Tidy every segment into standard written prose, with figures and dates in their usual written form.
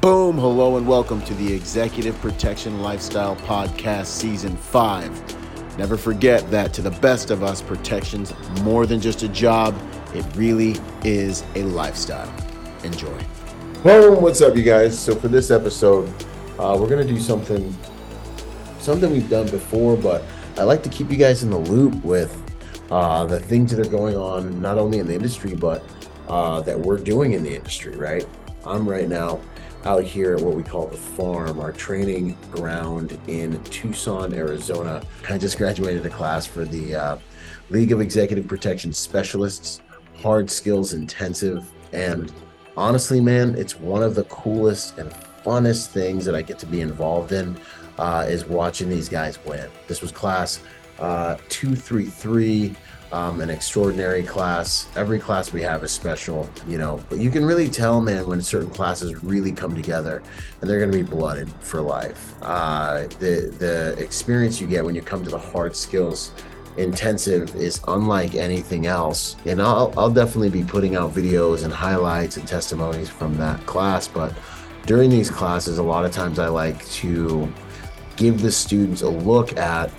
Boom, hello, and welcome to the Executive Protection Lifestyle Podcast Season 5. Never forget that to the best of us, protection's more than just a job. It really is a lifestyle. Enjoy. Boom, what's up, you guys? So for this episode, we're going to do something we've done before, but I like to keep you guys in the loop with the things that are going on, not only in the industry, but that we're doing in the industry, right? I'm right now out here at what we call the farm, our training ground in Tucson, Arizona. I just graduated a class for the League of Executive Protection Specialists, Hard Skills Intensive. And honestly, man, it's one of the coolest and funnest things that I get to be involved in is watching these guys win. This was class 233. An extraordinary class. Every class we have is special, you know, but you can really tell, man, when certain classes really come together and they're going to be blooded for life. The experience you get when you come to the Hard Skills Intensive is unlike anything else. And I'll definitely be putting out videos and highlights and testimonies from that class. But during these classes, a lot of times I like to give the students a look at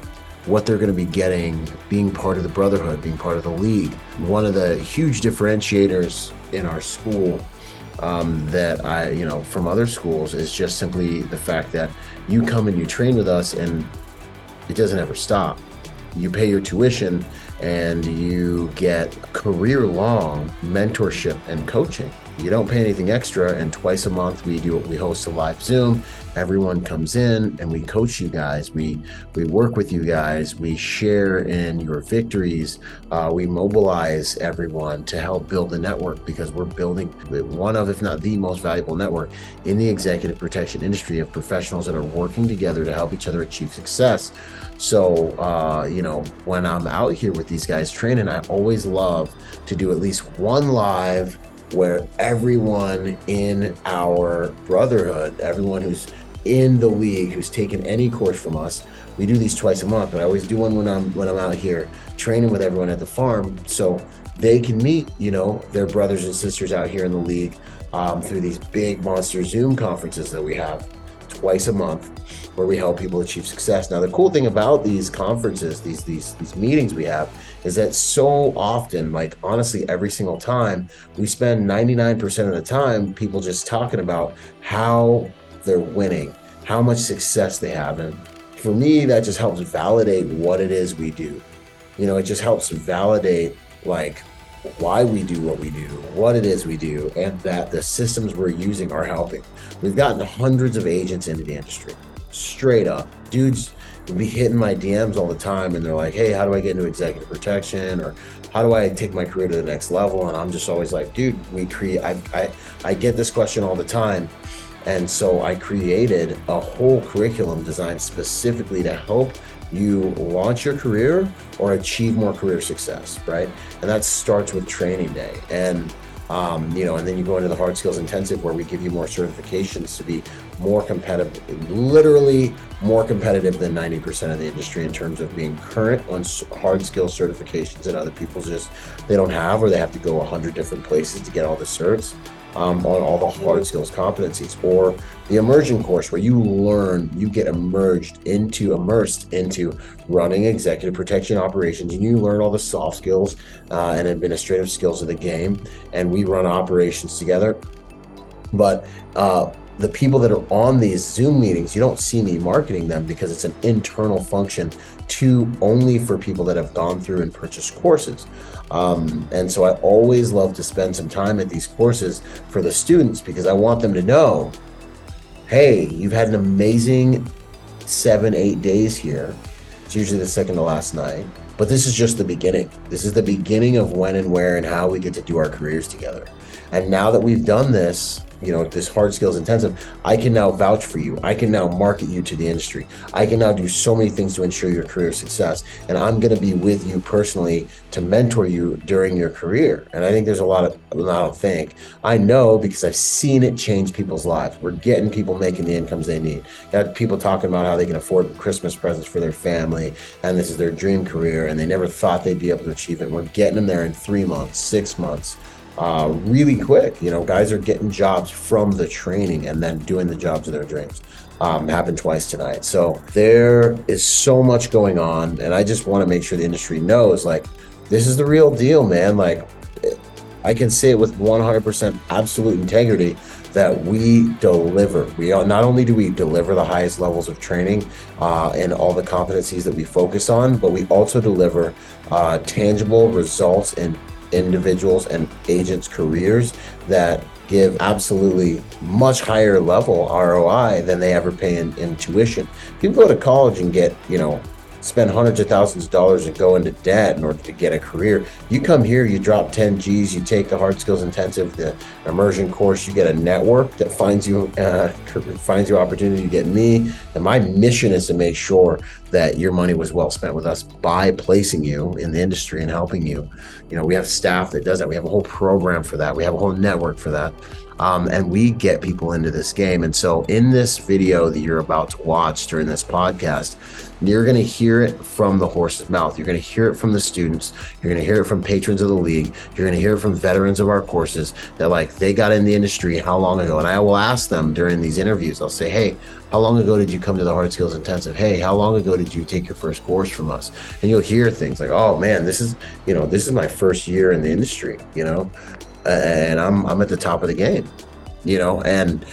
what they're going to be getting, being part of the brotherhood, being part of the league. One of the huge differentiators in our school that I, you know, from other schools is just simply the fact that you come and you train with us and it doesn't ever stop. You pay your tuition and you get career-long mentorship and coaching. You don't pay anything extra, and twice a month we host a live Zoom. Everyone comes in and we coach you guys. We work with you guys. We share in your victories. We mobilize everyone to help build a network, because we're building one of, if not the most valuable network in the executive protection industry of professionals that are working together to help each other achieve success. So, you know, when I'm out here with these guys training, I always love to do at least one live where everyone in our brotherhood, everyone who's in the league, who's taken any course from us, we do these twice a month, but I always do one when I'm out here training with everyone at the farm, so they can meet, you know, their brothers and sisters out here in the league through these big monster Zoom conferences that we have twice a month, where we help people achieve success. Now, the cool thing about these conferences, these meetings we have, is that so often, like honestly, every single time, we spend 99% of the time people just talking about how they're winning, how much success they have. And for me, that just helps validate what it is we do. You know, it just helps validate like why we do what we do, what it is we do, and that the systems we're using are helping. We've gotten hundreds of agents into the industry. Straight up, dudes will be hitting my DMs all the time and they're like, hey, how do I get into executive protection, or how do I take my career to the next level? And I'm just always like, dude, I get this question all the time, and so I created a whole curriculum designed specifically to help you launch your career or achieve more career success, right? And that starts with Training Day. And you know, and then you go into the Hard Skills Intensive, where we give you more certifications to be more competitive, literally more competitive than 90% of the industry in terms of being current on hard skill certifications that other people just, they don't have, or they have to go 100 different places to get all the certs on all the hard skills competencies. Or the Immersion Course, where you learn, you get immersed into running executive protection operations, and you learn all the soft skills and administrative skills of the game, and we run operations together. But the people that are on these Zoom meetings, you don't see me marketing them, because it's an internal function to only for people that have gone through and purchased courses. And so I always love to spend some time at these courses for the students, because I want them to know, hey, you've had an amazing 7-8 days here. It's usually the second to last night, but this is just the beginning. This is the beginning of when and where and how we get to do our careers together. And now that we've done this, you know, this Hard Skills Intensive, I can now vouch for you. I can now market you to the industry. I can now do so many things to ensure your career success. And I'm going to be with you personally to mentor you during your career. And I think there's I know, because I've seen it change people's lives. We're getting people making the incomes they need. Got people talking about how they can afford Christmas presents for their family, and this is their dream career, and they never thought they'd be able to achieve it. We're getting them there in 3 months, 6 months. really quick. You know, guys are getting jobs from the training and then doing the jobs of their dreams. Happened twice tonight. So there is so much going on, and I just want to make sure the industry knows, like, this is the real deal, man. Like, I can say it with 100% absolute integrity that we deliver. We are, not only do we deliver the highest levels of training and all the competencies that we focus on, but we also deliver tangible results in individuals and agents' careers that give absolutely much higher level ROI than they ever pay in tuition. People go to college and get, you know, spend hundreds of thousands of dollars and go into debt in order to get a career. You come here, you drop 10 G's, you take the Hard Skills Intensive, the Immersion Course, you get a network that finds you opportunity to get me. And my mission is to make sure that your money was well spent with us by placing you in the industry and helping you. You know, we have staff that does that. We have a whole program for that. We have a whole network for that. And we get people into this game. And so in this video that you're about to watch during this podcast, you're going to hear it from the horse's mouth. You're going to hear it from the students. You're going to hear it from patrons of the league. You're going to hear it from veterans of our courses that, like, they got in the industry how long ago? And I will ask them during these interviews, I'll say, hey, how long ago did you come to the Hard Skills Intensive? Hey, how long ago did you take your first course from us? And you'll hear things like, oh man, this is my first year in the industry, you know, and I'm at the top of the game, you know. And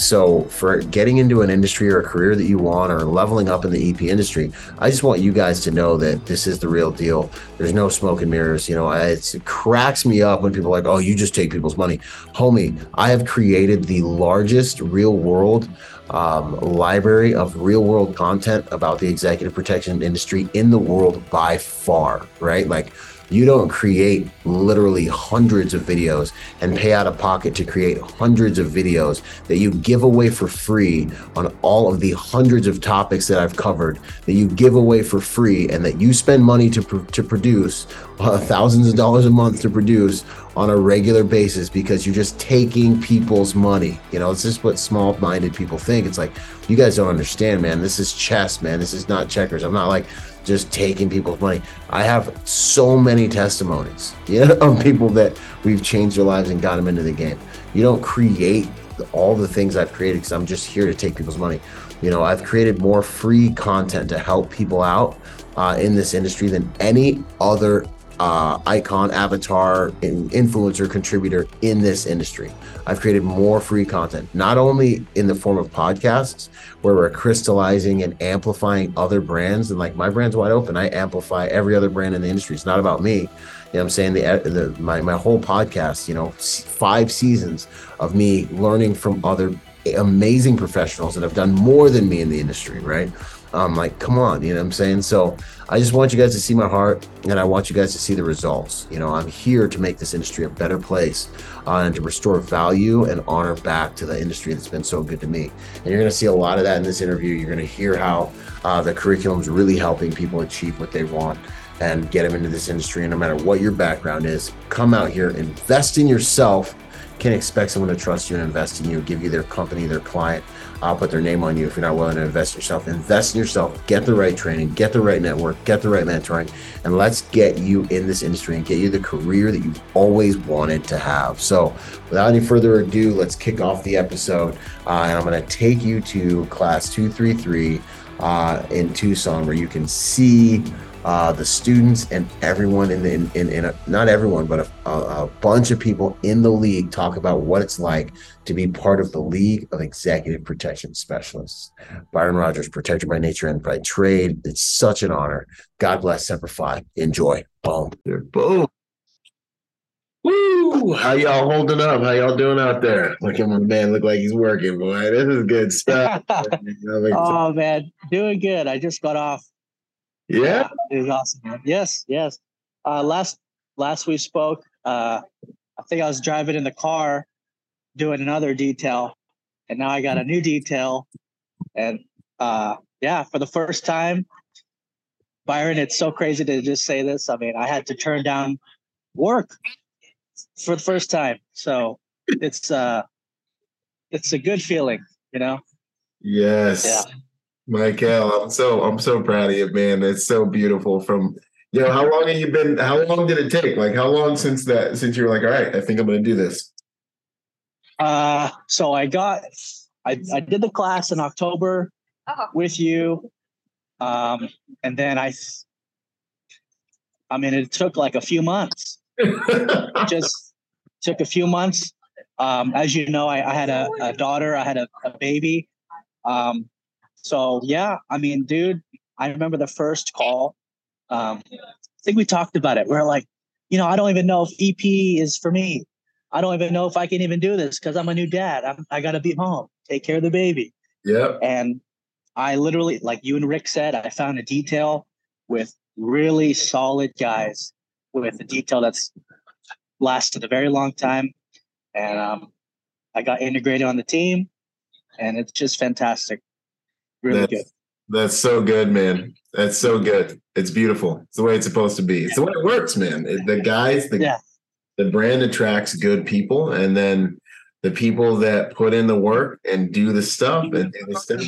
so for getting into an industry or a career that you want, or leveling up in the EP industry, I just want you guys to know that this is the real deal. There's no smoke and mirrors. You know, it cracks me up when people are like, oh, you just take people's money. Homie, I have created the largest real world library of real world content about the executive protection industry in the world by far, right? Like, you don't create literally hundreds of videos and pay out of pocket to create hundreds of videos that you give away for free on all of the hundreds of topics that I've covered, that you give away for free and that you spend money to produce, thousands of dollars a month to produce on a regular basis, because you're just taking people's money. You know, it's just what small-minded people think. It's like, you guys don't understand, man. This is chess, man. This is not checkers. I'm not, like, just taking people's money. I have so many testimonies, you know, of people that we've changed their lives and got them into the game. You don't create all the things I've created because I'm just here to take people's money. You know, I've created more free content to help people out in this industry than any other icon, avatar, influencer, contributor in this industry. I've created more free content, not only in the form of podcasts where we're crystallizing and amplifying other brands. And, like, my brand's wide open. I amplify every other brand in the industry. It's not about me. You know what I'm saying? My whole podcast, you know, 5 seasons of me learning from other amazing professionals that have done more than me in the industry, right? Like, come on, you know what I'm saying? So I just want you guys to see my heart, and I want you guys to see the results. You know, I'm here to make this industry a better place and to restore value and honor back to the industry that's been so good to me. And you're going to see a lot of that in this interview. You're going to hear how the curriculum is really helping people achieve what they want and get them into this industry. And no matter what your background is, come out here, invest in yourself. Can't expect someone to trust you and invest in you, give you their company, their client, put their name on you if you're not willing to invest in yourself. Invest in yourself, get the right training, get the right network, get the right mentoring, and let's get you in this industry and get you the career that you've always wanted to have. So without any further ado, let's kick off the episode. And I'm going to take you to class 233 in Tucson, where you can see the students and everyone a bunch of people in the league talk about what it's like to be part of the League of Executive Protection Specialists. Byron Rodgers, protector by nature and by trade. It's such an honor. God bless. Semper Fi. Enjoy. Boom. Boom. Woo! How y'all holding up? How y'all doing out there? Look at my man. Look like he's working, boy. This is good stuff. Oh, man. Doing good. I just got off. Yeah, it was awesome, man. Yes. Last we spoke, I think I was driving in the car doing another detail, and now I got a new detail. And for the first time, Byron, it's so crazy to just say this. I mean, I had to turn down work for the first time, so it's a good feeling, you know. Yes. Yeah. Mikel, I'm so proud of you, man. It's so beautiful. From You know, how long have you been, how long did it take? Like how long since that, since you were like, all right, I think I'm going to do this? So I got, I did the class in October with you. And then I mean, it took like a few months. It just took a few months. As you know, I had a daughter, I had a baby. So yeah, I mean, dude, I remember the first call. I think we talked about it. We're like, you know, I don't even know if EP is for me. I don't even know if I can even do this because I'm a new dad. I got to be home, take care of the baby. Yeah. And I literally, like you and Rick said, I found a detail with really solid guys with a detail that's lasted a very long time. And I got integrated on the team, and it's just fantastic. Really good. That's so good, man. That's so good. It's beautiful. It's the way it's supposed to be. It's the way it works, man. The guys, the brand attracts good people, and then the people that put in the work and do the stuff and do the stuff.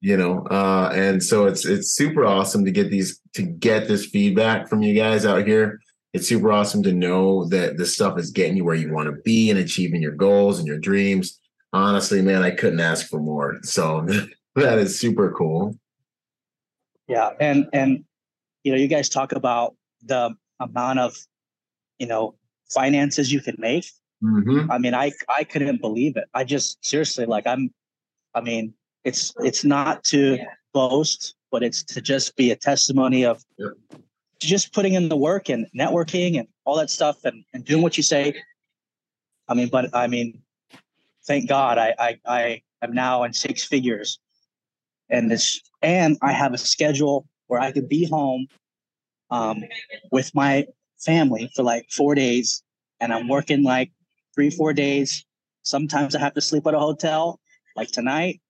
You know, and so it's super awesome to get these, to get this feedback from you guys out here. It's super awesome to know that this stuff is getting you where you want to be and achieving your goals and your dreams. Honestly, man, I couldn't ask for more. So that is super cool. Yeah. And, you know, you guys talk about the amount of, you know, finances you can make. Mm-hmm. I mean, I couldn't believe it. I just seriously, like I mean, it's not to boast, but it's to just be a testimony of just putting in the work and networking and all that stuff and doing what you say. I mean, but I mean, thank God I am now in six figures and I have a schedule where I could be home with my family for like 4 days, and I'm working like 3-4 days. Sometimes I have to sleep at a hotel like tonight.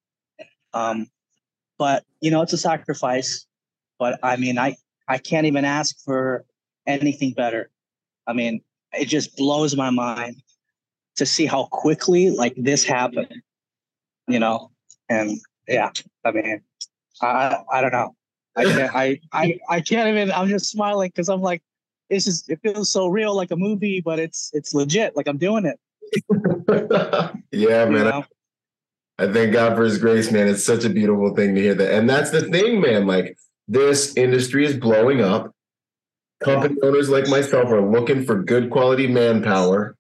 But you know, it's a sacrifice, but I mean, I can't even ask for anything better. I mean, it just blows my mind to see how quickly like this happened, you know? And yeah, I mean, I don't know. I can't even, I'm just smiling because I'm like, this is, it feels so real, like a movie, but it's legit. Like I'm doing it. Yeah, man. You know? I thank God for his grace, man. It's such a beautiful thing to hear that. And that's the thing, man. Like, this industry is blowing up. Company owners like myself are looking for good quality manpower.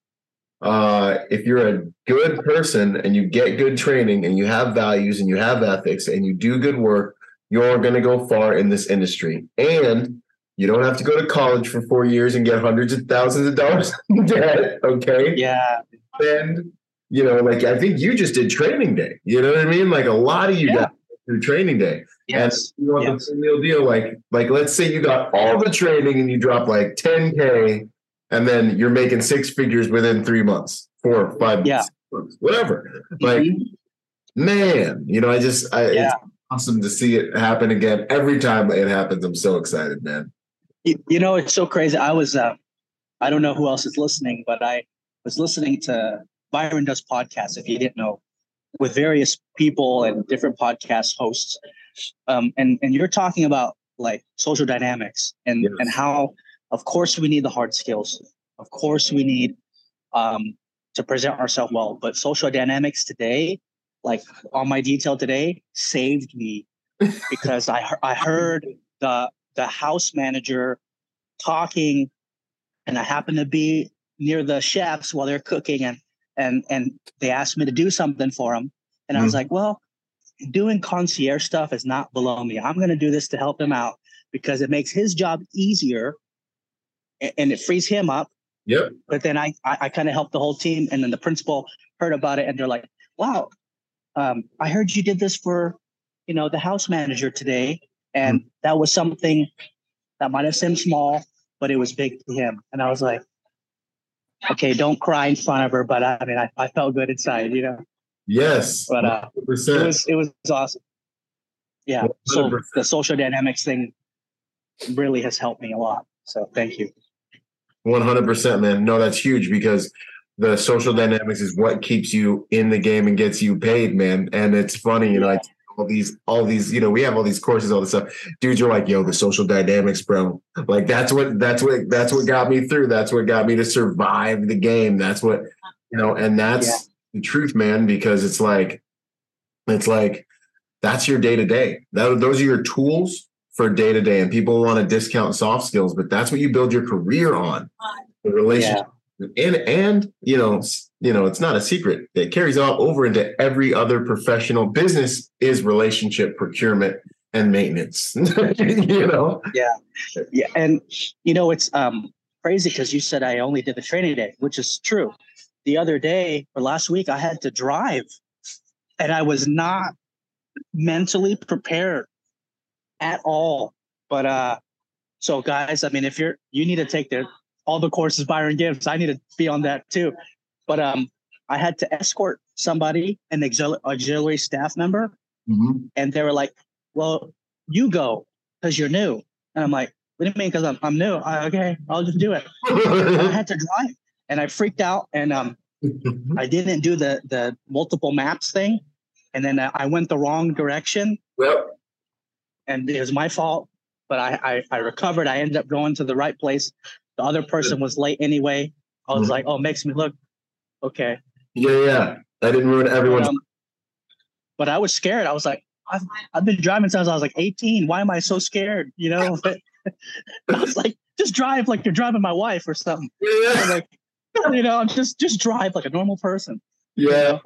If you're a good person and you get good training and you have values and you have ethics and you do good work, you're going to go far in this industry. And you don't have to go to college for 4 years and get hundreds of thousands of dollars in debt. Okay. Yeah. And, you know, like, I think you just did Training Day. You know what I mean? Like a lot of you guys through Training Day. Yes. And you want the real deal. Like, let's say you got all the training and you drop like 10K, and then you're making six figures within 3 months, 4 or 5 months, 6 months, whatever. Like, man, you know, it's awesome to see it happen again. Every time it happens, I'm so excited, man. You know, it's so crazy. I was, I don't know who else is listening, but I was listening to Byron does podcasts, if you didn't know, with various people and different podcast hosts. And you're talking about like social dynamics and how, of course, we need the hard skills. Of course, we need to present ourselves well. But social dynamics today, like on my detail today, saved me because I heard the house manager talking, and I happened to be near the chefs while they're cooking, and they asked me to do something for them, and I was like, well, doing concierge stuff is not below me. I'm going to do this to help him out because it makes his job easier. And it frees him up. Yep. But then I kind of helped the whole team. And then the principal heard about it and they're like, wow, I heard you did this for, you know, the house manager today. And that was something that might have seemed small, but it was big to him. And I was like, okay, don't cry in front of her. But I mean, I felt good inside, you know? Yes. But it was awesome. Yeah. 100%. So the social dynamics thing really has helped me a lot. So thank you. 100%, man. No, that's huge because the social dynamics is what keeps you in the game and gets you paid, man. And it's funny, you know, I tell all these, you know, we have all these courses, all this stuff, dude. You're like, yo, the social dynamics, bro. Like that's what got me through. That's what got me to survive the game. That's what, you know, and that's the truth, man, because it's like, that's your day-to-day. Those are your tools for day-to-day, and people want to discount soft skills, but that's what you build your career on, the relationship. Yeah. And, you know, it's not a secret. It carries all over into every other professional. Business is relationship, procurement, and maintenance, you know? Yeah. Yeah. And, you know, it's crazy because you said I only did the training day, which is true. The other day or last week, I had to drive, and I was not mentally prepared at all. But so guys, I mean, if you need to take all the courses Byron gives, I need to be on that too. But I had to escort somebody, an auxiliary staff member, and they were like, well, you go because you're new. And I'm like, what do you mean because I'm new? Okay, I'll just do it. I had to drive, and I freaked out, and I didn't do the multiple maps thing. And then I went the wrong direction. Yep. And it was my fault, but I recovered. I ended up going to the right place. The other person was late anyway. I was like, oh, makes me look okay. Yeah, yeah. I didn't ruin everyone. But I was scared. I was like, I've been driving since I was like 18. Why am I so scared? You know, but I was like, just drive like you're driving my wife or something. Yeah. Like, you know, just drive like a normal person. Yeah. You know?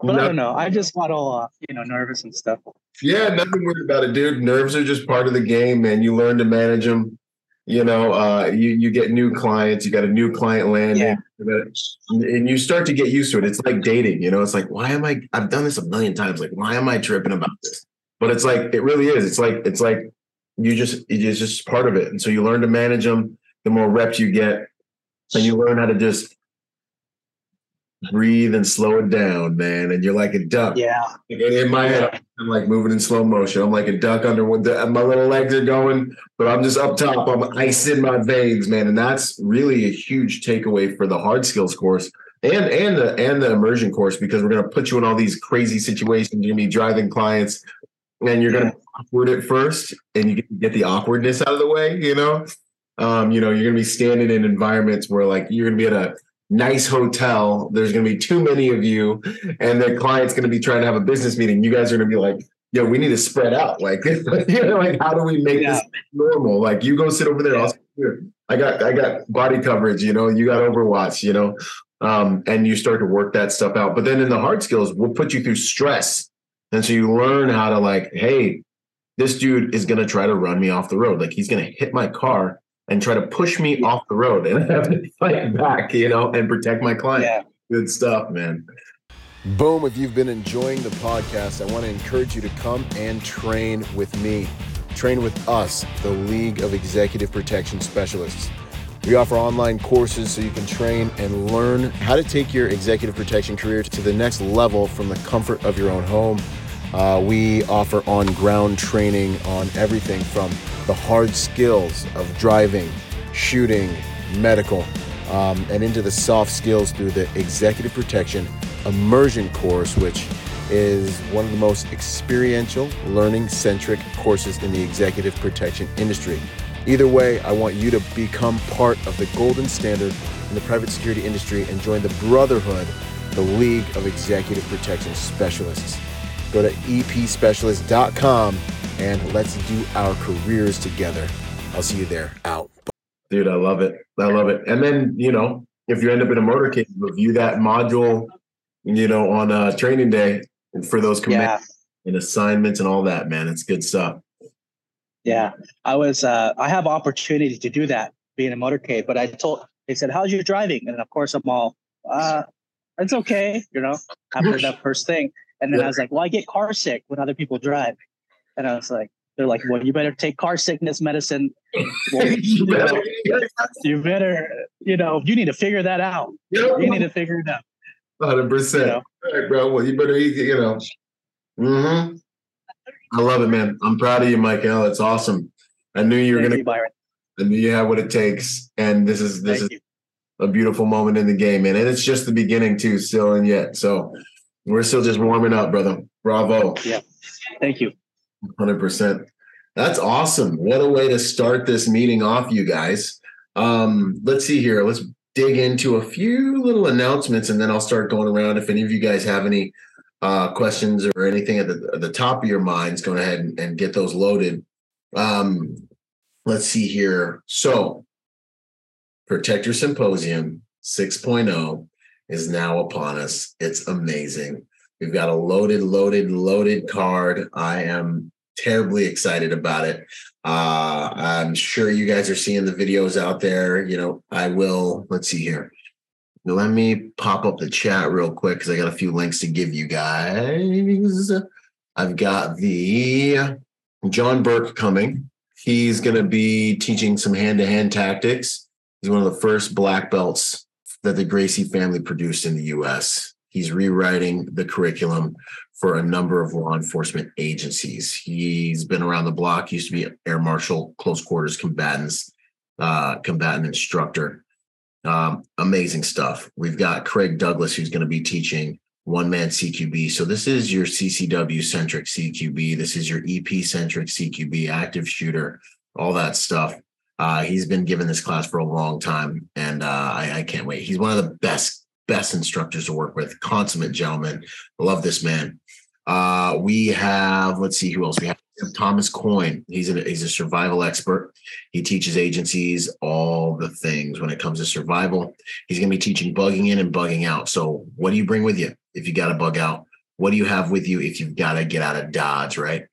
But I don't know. I just got all, nervous and stuff. Yeah, nothing weird about it, dude. Nerves are just part of the game, man. You learn to manage them. You know, you get new clients. You got a new client landing. Yeah. And you start to get used to it. It's like dating, you know. It's like, why am I? I've done this a million times. Like, why am I tripping about this? But it's like, it really is. It's like it's just part of it. And so you learn to manage them. The more reps you get, and you learn how to just breathe and slow it down, man. And you're like a duck. Yeah. In my head, I'm like moving in slow motion. I'm like a duck underwood. My little legs are going, but I'm just up top. I'm ice in my veins, man. And that's really a huge takeaway for the hard skills course and the immersion course, because we're going to put you in all these crazy situations. You're going to be driving clients, and you're going to be awkward at first, and you get the awkwardness out of the way, you know? You're going to be standing in environments where, like, you're going to be at a nice hotel, there's going to be too many of you, and the client's going to be trying to have a business meeting. You guys are going to be like, yo, we need to spread out. Like, you know, like, how do we make this normal? Like, you go sit over there. I'll sit here. I got body coverage, you know, you got Overwatch, you know, and you start to work that stuff out. But then in the hard skills, we'll put you through stress. And so you learn how to, like, hey, this dude is going to try to run me off the road. Like, he's going to hit my car and try to push me off the road, and have to fight back, you know, and protect my client. Yeah. Good stuff, man. Boom. If you've been enjoying the podcast, I want to encourage you to come and train with me. Train with us, the League of Executive Protection Specialists. We offer online courses so you can train and learn how to take your executive protection career to the next level from the comfort of your own home. We offer on-ground training on everything from the hard skills of driving, shooting, medical, and into the soft skills through the Executive Protection Immersion Course, which is one of the most experiential, learning-centric courses in the executive protection industry. Either way, I want you to become part of the golden standard in the private security industry and join the brotherhood, the League of Executive Protection Specialists. Go to epspecialist.com and let's do our careers together. I'll see you there. Out. Dude, I love it. I love it. And then, you know, if you end up in a motorcade, review that module, you know, on training day for those commitments and assignments and all that, man. It's good stuff. Yeah. I have opportunity to do that, being a motorcade, but they said, how's your driving? And of course I'm all, it's okay. You know, after that first thing. And then I was like, well, I get car sick when other people drive. And I was like, they're like, well, you better take car sickness medicine. Well, you better, you need to figure that out. Yep. You need to figure it out. 100%. You know? All right, bro. Well, you better eat, you know. Mm-hmm. I love it, man. I'm proud of you, Mikel. It's awesome. I knew you were going to. I knew you had what it takes. And this is a beautiful moment in the game, man. And it's just the beginning, too, still and yet. So. We're still just warming up, brother. Bravo. Yeah. Thank you. 100%. That's awesome. What a way to start this meeting off, you guys. Let's see here. Let's dig into a few little announcements, and then I'll start going around. If any of you guys have any questions or anything at the top of your minds, go ahead and get those loaded. Let's see here. So Protector Symposium 6.0 is now upon us. It's amazing. We've got a loaded card. I am terribly excited about it. I'm sure you guys are seeing the videos out there. You know, I will. Let's see here. Let me pop up the chat real quick because I got a few links to give you guys. I've got the John Burke coming. He's going to be teaching some hand-to-hand tactics. He's one of the first black belts that the Gracie family produced in the U.S. He's rewriting the curriculum for a number of law enforcement agencies. He's been around the block, used to be air marshal, close quarters combatant instructor. Amazing stuff. We've got Craig Douglas, who's going to be teaching one-man CQB. So this is your CCW-centric CQB. This is your EP-centric CQB, active shooter, all that stuff. He's been giving this class for a long time, and I can't wait. He's one of the best instructors to work with. Consummate gentleman. Love this man. We have, let's see who else we have. Thomas Coyne. He's a survival expert. He teaches agencies all the things when it comes to survival. He's going to be teaching bugging in and bugging out. So what do you bring with you if you got to bug out? What do you have with you if you've got to get out of Dodge, right?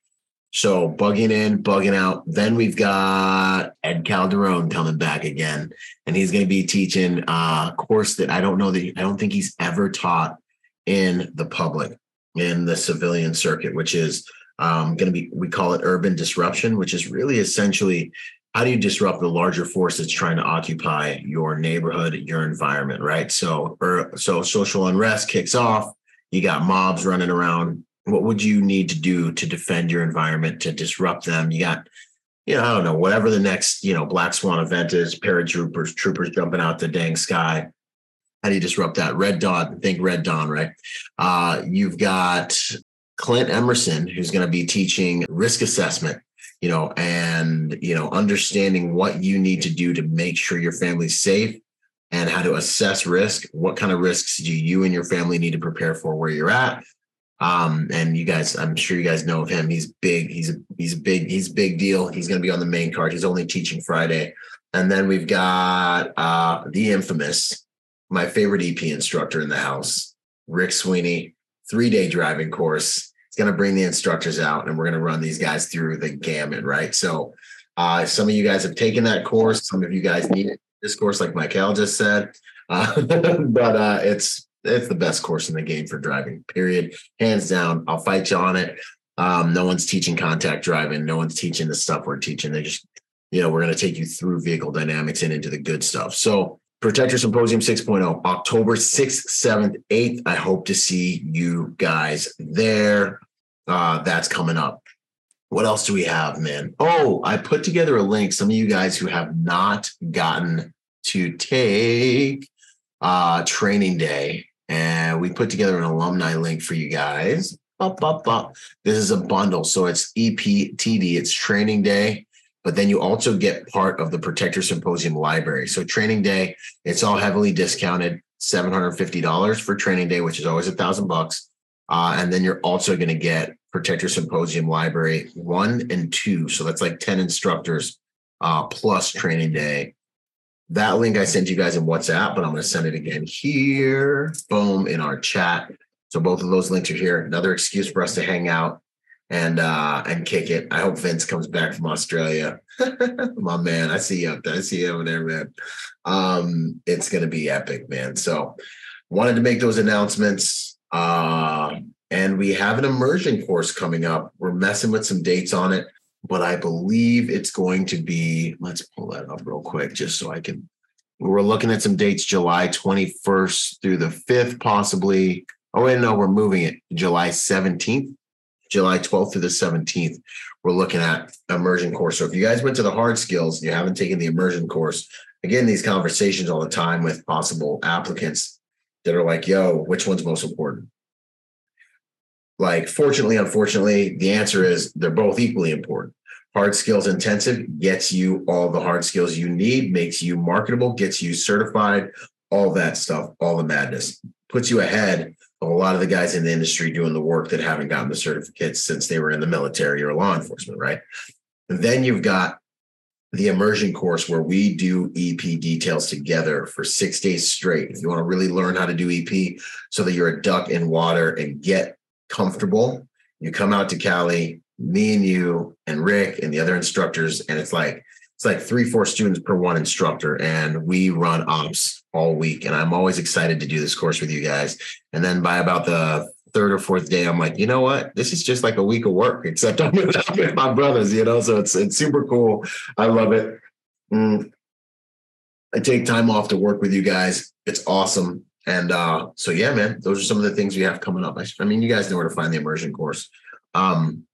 So bugging in, bugging out. Then we've got Ed Calderon coming back again. And he's going to be teaching a course that I don't think he's ever taught in the public, in the civilian circuit, which is we call it urban disruption, which is really essentially how do you disrupt the larger force that's trying to occupy your neighborhood, your environment, right? So social unrest kicks off. You got mobs running around. What would you need to do to defend your environment, to disrupt them? You got, I don't know, whatever the next, Black Swan event is, paratroopers, troopers jumping out the dang sky. How do you disrupt that? Red Dawn, right? You've got Clint Emerson, who's going to be teaching risk assessment, and understanding what you need to do to make sure your family's safe and how to assess risk. What kind of risks do you and your family need to prepare for where you're at? And you guys, I'm sure you guys know of him. He's big. He's big deal. He's going to be on the main card. He's only teaching Friday. And then we've got the infamous, my favorite EP instructor in the house, Rick Sweeney. 3-day driving course. It's going to bring the instructors out, and we're going to run these guys through the gamut, right? So some of you guys have taken that course. Some of you guys need this course, like Mikel just said. But it's the best course in the game for driving, period. Hands down, I'll fight you on it. No one's teaching contact driving. No one's teaching the stuff we're teaching. They just, we're going to take you through vehicle dynamics and into the good stuff. So Protector Symposium 6.0, October 6th, 7th, 8th. I hope to see you guys there. That's coming up. What else do we have, man? Oh, I put together a link. Some of you guys who have not gotten to take Training Day, and we put together an alumni link for you guys. This is a bundle. So it's EPTD. It's Training Day. But then you also get part of the Protector Symposium library. So Training Day, it's all heavily discounted, $750 for Training Day, which is always $1,000. And then you're also going to get Protector Symposium library 1 and 2. So that's like 10 instructors plus Training Day. That link I sent you guys in WhatsApp, but I'm going to send it again here, boom, in our chat. So both of those links are here. Another excuse for us to hang out and kick it. I hope Vince comes back from Australia. My man, I see you up there. I see you over there, man. It's going to be epic, man. So wanted to make those announcements. And we have an immersion course coming up. We're messing with some dates on it, but I believe it's going to be, let's pull that up real quick, just so I can, we're looking at some dates, July 21st through the 5th, possibly. Oh, wait, no, we're moving it. July 17th. July 12th through the 17th, we're looking at immersion course. So if you guys went to the hard skills and you haven't taken the immersion course, again, these conversations all the time with possible applicants that are like, yo, which one's most important? Like, fortunately, unfortunately, the answer is they're both equally important. Hard Skills Intensive gets you all the hard skills you need, makes you marketable, gets you certified, all that stuff, all the madness, puts you ahead of a lot of the guys in the industry doing the work that haven't gotten the certificates since they were in the military or law enforcement, right? And then you've got the immersion course where we do EP details together for 6 days straight. If you want to really learn how to do EP so that you're a duck in water and get comfortable, you come out to Cali, me and you and Rick and the other instructors. And it's like 3-4 students per one instructor. And we run ops all week. And I'm always excited to do this course with you guys. And then by about the third or fourth day, I'm like, you know what? This is just like a week of work, except I'm with my brothers, you know? So it's super cool. I love it. I take time off to work with you guys. It's awesome. And so, yeah, man, those are some of the things we have coming up. I mean, you guys know where to find the immersion course.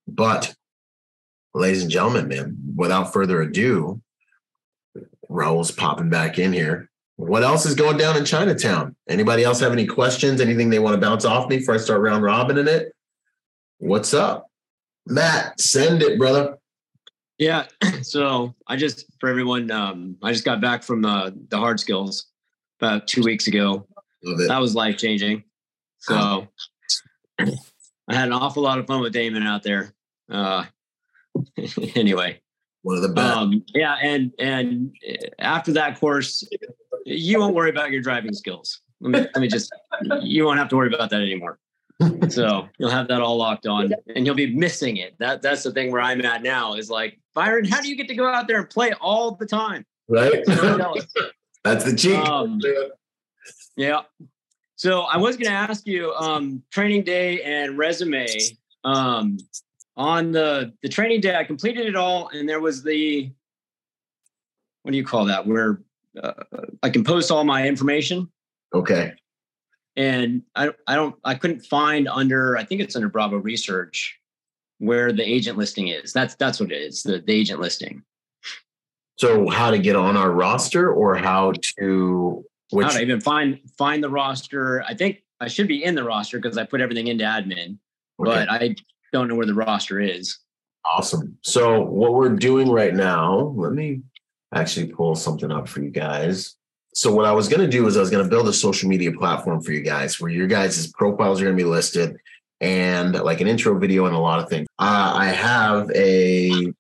But ladies and gentlemen, man, without further ado, Raul's popping back in here. What else is going down in Chinatown? Anybody else have any questions? Anything they want to bounce off me before I start round robin in it? What's up? Matt, send it, brother. Yeah. So for everyone, I just got back from the hard skills about 2 weeks ago. Love it. That was life-changing. So I had an awful lot of fun with Damon out there. Anyway, one of the best. Yeah, and after that course, you won't worry about your driving skills. Let me just, you won't have to worry about that anymore. So you'll have that all locked on, and you'll be missing it. That's the thing where I'm at now is like, Byron, how do you get to go out there and play all the time? Right. That's the cheat. Yeah. So I was going to ask you, training day and resume. On the training day, I completed it all, and there was the, what do you call that? Where I can post all my information. Okay. And I couldn't find I think it's under Bravo Research, where the agent listing is. That's what it is, the agent listing. So how to get on our roster, or how to even find the roster. I think I should be in the roster because I put everything into admin, but I don't know where the roster is. Awesome. So what we're doing right now, let me actually pull something up for you guys. So what I was going to do is I was going to build a social media platform for you guys where your guys' profiles are going to be listed and like an intro video and a lot of things. I have a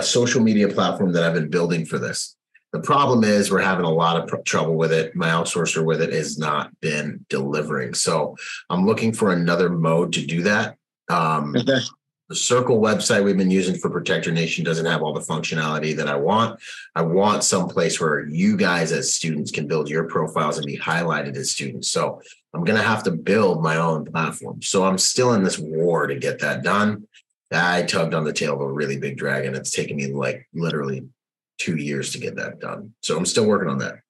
social media platform that I've been building for this. The problem is we're having a lot of trouble with it. My outsourcer with it has not been delivering. So I'm looking for another mode to do that. Okay. The Circle website we've been using for Protector Nation doesn't have all the functionality that I want. I want some place where you guys as students can build your profiles and be highlighted as students. So I'm going to have to build my own platform. So I'm still in this war to get that done. I tugged on the tail of a really big dragon. It's taken me like literally 2 years to get that done. So I'm still working on that.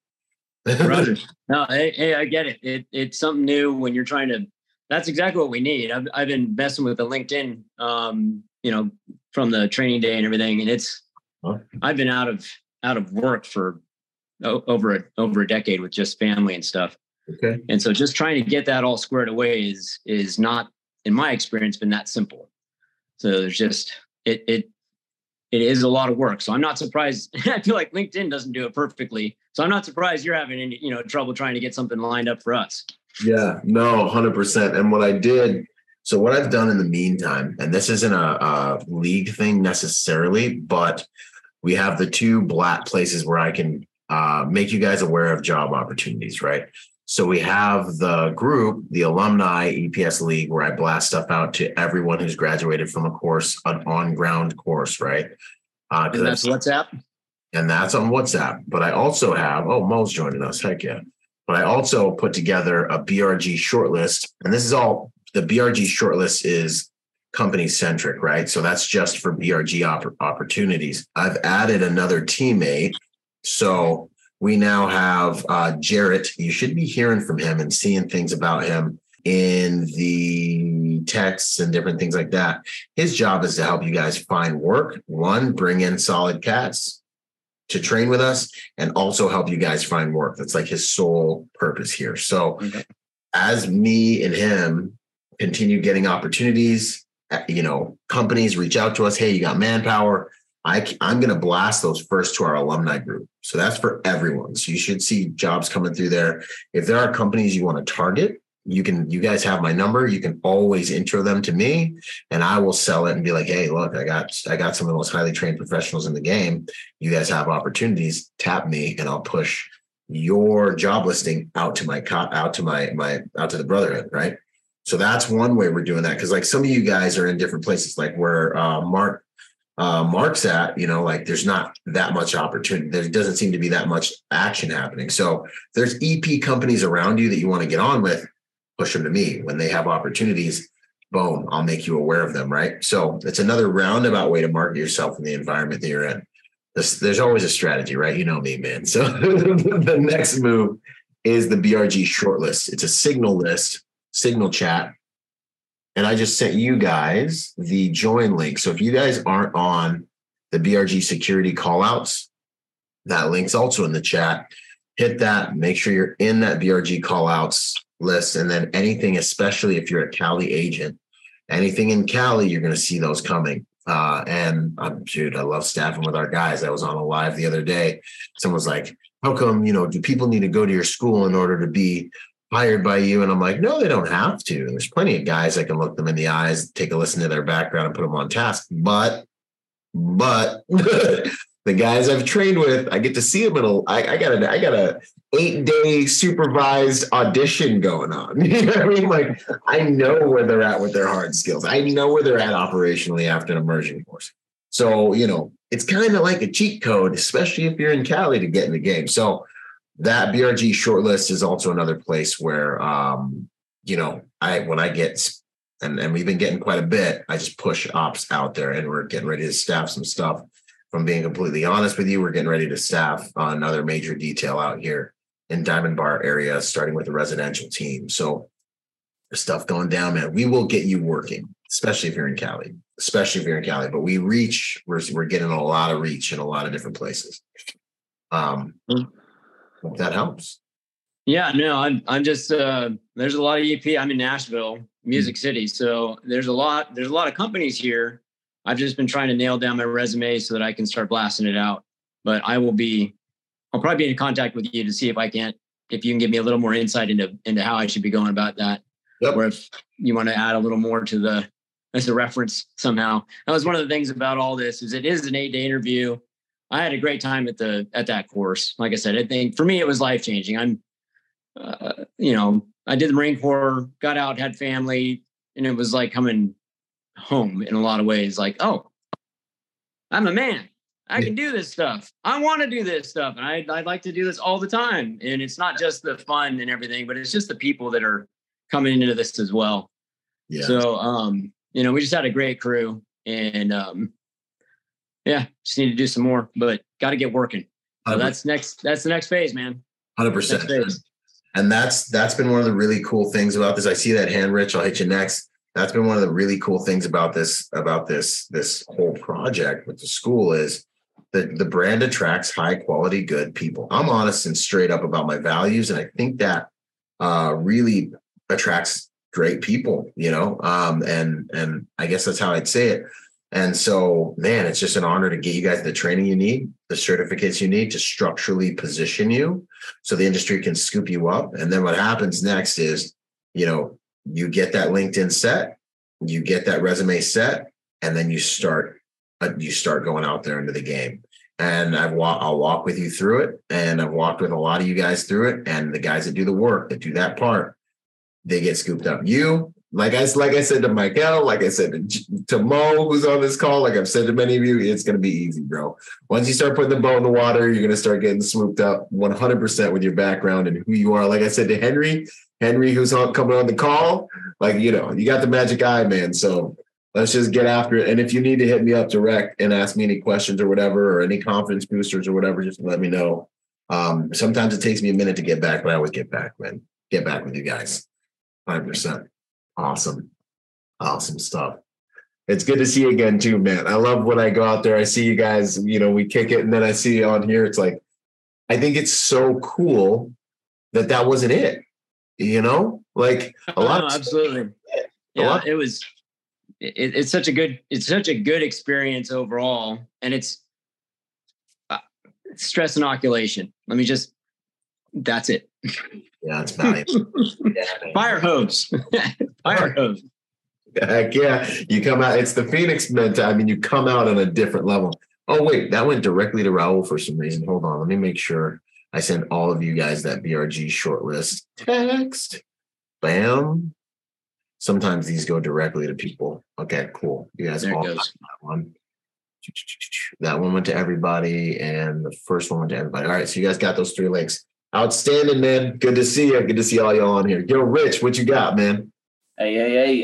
Roger. No, hey, I get it. It's something new when you're trying to, that's exactly what we need. I've been messing with the LinkedIn, from the training day and everything. And I've been out of work for over a decade with just family and stuff. Okay. And so just trying to get that all squared away is not, in my experience, been that simple. So there's just, it is a lot of work. So I'm not surprised. I feel like LinkedIn doesn't do it perfectly. So I'm not surprised you're having any, trouble trying to get something lined up for us. Yeah, no, 100%. And what I've done in the meantime, and this isn't a league thing necessarily, but we have the two black places where I can make you guys aware of job opportunities, right? So we have the group, the alumni EPS League, where I blast stuff out to everyone who's graduated from a course, an on-ground course, right? And that's WhatsApp? And that's on WhatsApp. But I also have, Mo's joining us, heck yeah. But I also put together a BRG shortlist. And this is all, the BRG shortlist is company-centric, right? So that's just for BRG opportunities. I've added another teammate. So we now have Jarrett. You should be hearing from him and seeing things about him in the texts and different things like that. His job is to help you guys find work. One, bring in solid cats to train with us and also help you guys find work. That's like his sole purpose here. So as me and him continue getting opportunities. You know, companies reach out to us. Hey, you got manpower. I'm going to blast those first to our alumni group. So that's for everyone. So you should see jobs coming through there. If there are companies you want to target, you guys have my number. You can always intro them to me and I will sell it and be like, hey, look, I got some of the most highly trained professionals in the game. You guys have opportunities, tap me and I'll push your job listing out to the brotherhood. Right. So that's one way we're doing that. Cause like some of you guys are in different places, like where Mark's at, you know, like there's not that much opportunity. There doesn't seem to be that much action happening. So there's EP companies around you that you want to get on with. Push them to me. When they have opportunities, boom, I'll make you aware of them. Right. So it's another roundabout way to market yourself in the environment that you're in. There's always a strategy, right? You know me, man. So the next move is the BRG shortlist. It's a signal list, signal chat. And I just sent you guys the join link. So if you guys aren't on the BRG security callouts, that link's also in the chat. Hit that. Make sure you're in that BRG callouts list. And then anything, especially if you're a Cali agent, anything in Cali, you're going to see those coming. I love staffing with our guys. I was on a live the other day. Someone's like, how come, you know, do people need to go to your school in order to be hired by you? And I'm like, no, they don't have to. And there's plenty of guys that can look them in the eyes, take a listen to their background and put them on task. But the guys I've trained with, I get to see them in a, I got a 8-day supervised audition going on. You know what I mean? Like I know where they're at with their hard skills. I know where they're at operationally after an immersion course. So, you know, it's kind of like a cheat code, especially if you're in Cali to get in the game. So that BRG shortlist is also another place where, you know, when I get, and we've been getting quite a bit, I just push ops out there and we're getting ready to staff some stuff. If I'm being completely honest with you, we're getting ready to staff another major detail out here in Diamond Bar area, starting with the residential team. So there's stuff going down, man. We will get you working, especially if you're in Cali, but we're getting a lot of reach in a lot of different places. Hope that helps. Yeah, no, I'm just, there's a lot of EP. I'm in Nashville, Music City. So there's a lot of companies here. I've just been trying to nail down my resume so that I can start blasting it out, but I'll probably be in contact with you to see if you can give me a little more insight into how I should be going about that. Yep. Or if you want to add a little more to as a reference somehow. That was one of the things about all this is it is an 8-day interview. I had a great time at that course. Like I said, I think for me, it was life-changing. I did the Marine Corps, got out, had family, and it was like coming home in a lot of ways. Like, oh, I'm a man. I can do this stuff. I want to do this stuff. And I'd like to do this all the time. And it's not just the fun and everything, but it's just the people that are coming into this as well. Yeah. So, we just had a great crew and, yeah, just need to do some more, but got to get working. So that's the next phase, man. 100%. And that's been one of the really cool things about this. I see that hand, Rich, I'll hit you next. That's been one of the really cool things about this whole project with the school is that the brand attracts high quality, good people. I'm honest and straight up about my values. And I think that really attracts great people, you know, and I guess that's how I'd say it. And so, man, it's just an honor to get you guys the training you need, the certificates you need to structurally position you so the industry can scoop you up. And then what happens next is, you know, you get that LinkedIn set, you get that resume set, and then you start going out there into the game. And I'll walk with you through it. And I've walked with a lot of you guys through it. And the guys that do the work, that do that part, they get scooped up. Like I said to Mikel, like I said to Mo, who's on this call, like I've said to many of you, it's going to be easy, bro. Once you start putting the boat in the water, you're going to start getting swooped up 100% with your background and who you are. Like I said to Henry, who's coming on the call, like, you know, you got the magic eye, man. So let's just get after it. And if you need to hit me up direct and ask me any questions or whatever, or any confidence boosters or whatever, just let me know. Sometimes it takes me a minute to get back, but I always get back, man. Get back with you guys. 100%. Awesome stuff. It's good to see you again too, man. I love when I go out there, I see you guys, you know, we kick it. And then I see you on here. It's like, I think it's so cool that wasn't it, you know, like a lot. Absolutely. Yeah, it was. It's such a good experience overall, and it's stress inoculation. That's it. Yeah, it's valuable. Fire hose. Fire hose. Heck yeah. You come out, it's the Phoenix mentor. I mean, you come out on a different level. Oh, wait, that went directly to Raul for some reason. Hold on. Let me make sure I send all of you guys that BRG shortlist text. Bam. Sometimes these go directly to people. Okay, cool. You guys there all got that one. That one went to everybody, and the first one went to everybody. All right, so you guys got those three links. Outstanding, man. Good to see you. Good to see all y'all on here. Yo, Rich, what you got, man? Hey.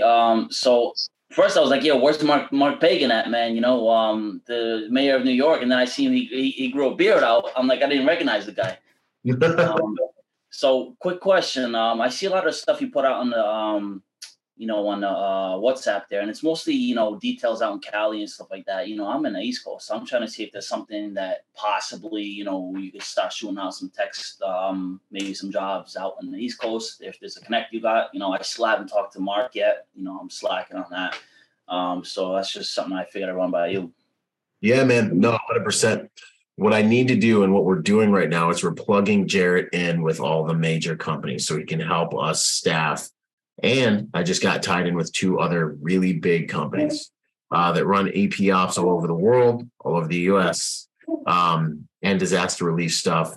So first I was like, yo, where's Mark Pagan at, man? You know, the mayor of New York. And then I see him, he grew a beard out. I'm like, I didn't recognize the guy. So quick question. I see a lot of stuff you put out on the, WhatsApp there. And it's mostly, details out in Cali and stuff like that. I'm in the East Coast. So I'm trying to see if there's something that possibly, you could start shooting out some text, maybe some jobs out on the East Coast. If there's a connect you got, I still haven't talked to Mark yet. I'm slacking on that. So that's just something I figured I'd run by you. Yeah, man. No, 100%. What I need to do and what we're doing right now is we're plugging Jarrett in with all the major companies so he can help us staff. And I just got tied in with two other really big companies that run AP ops all over the world, all over the U.S., and disaster relief stuff.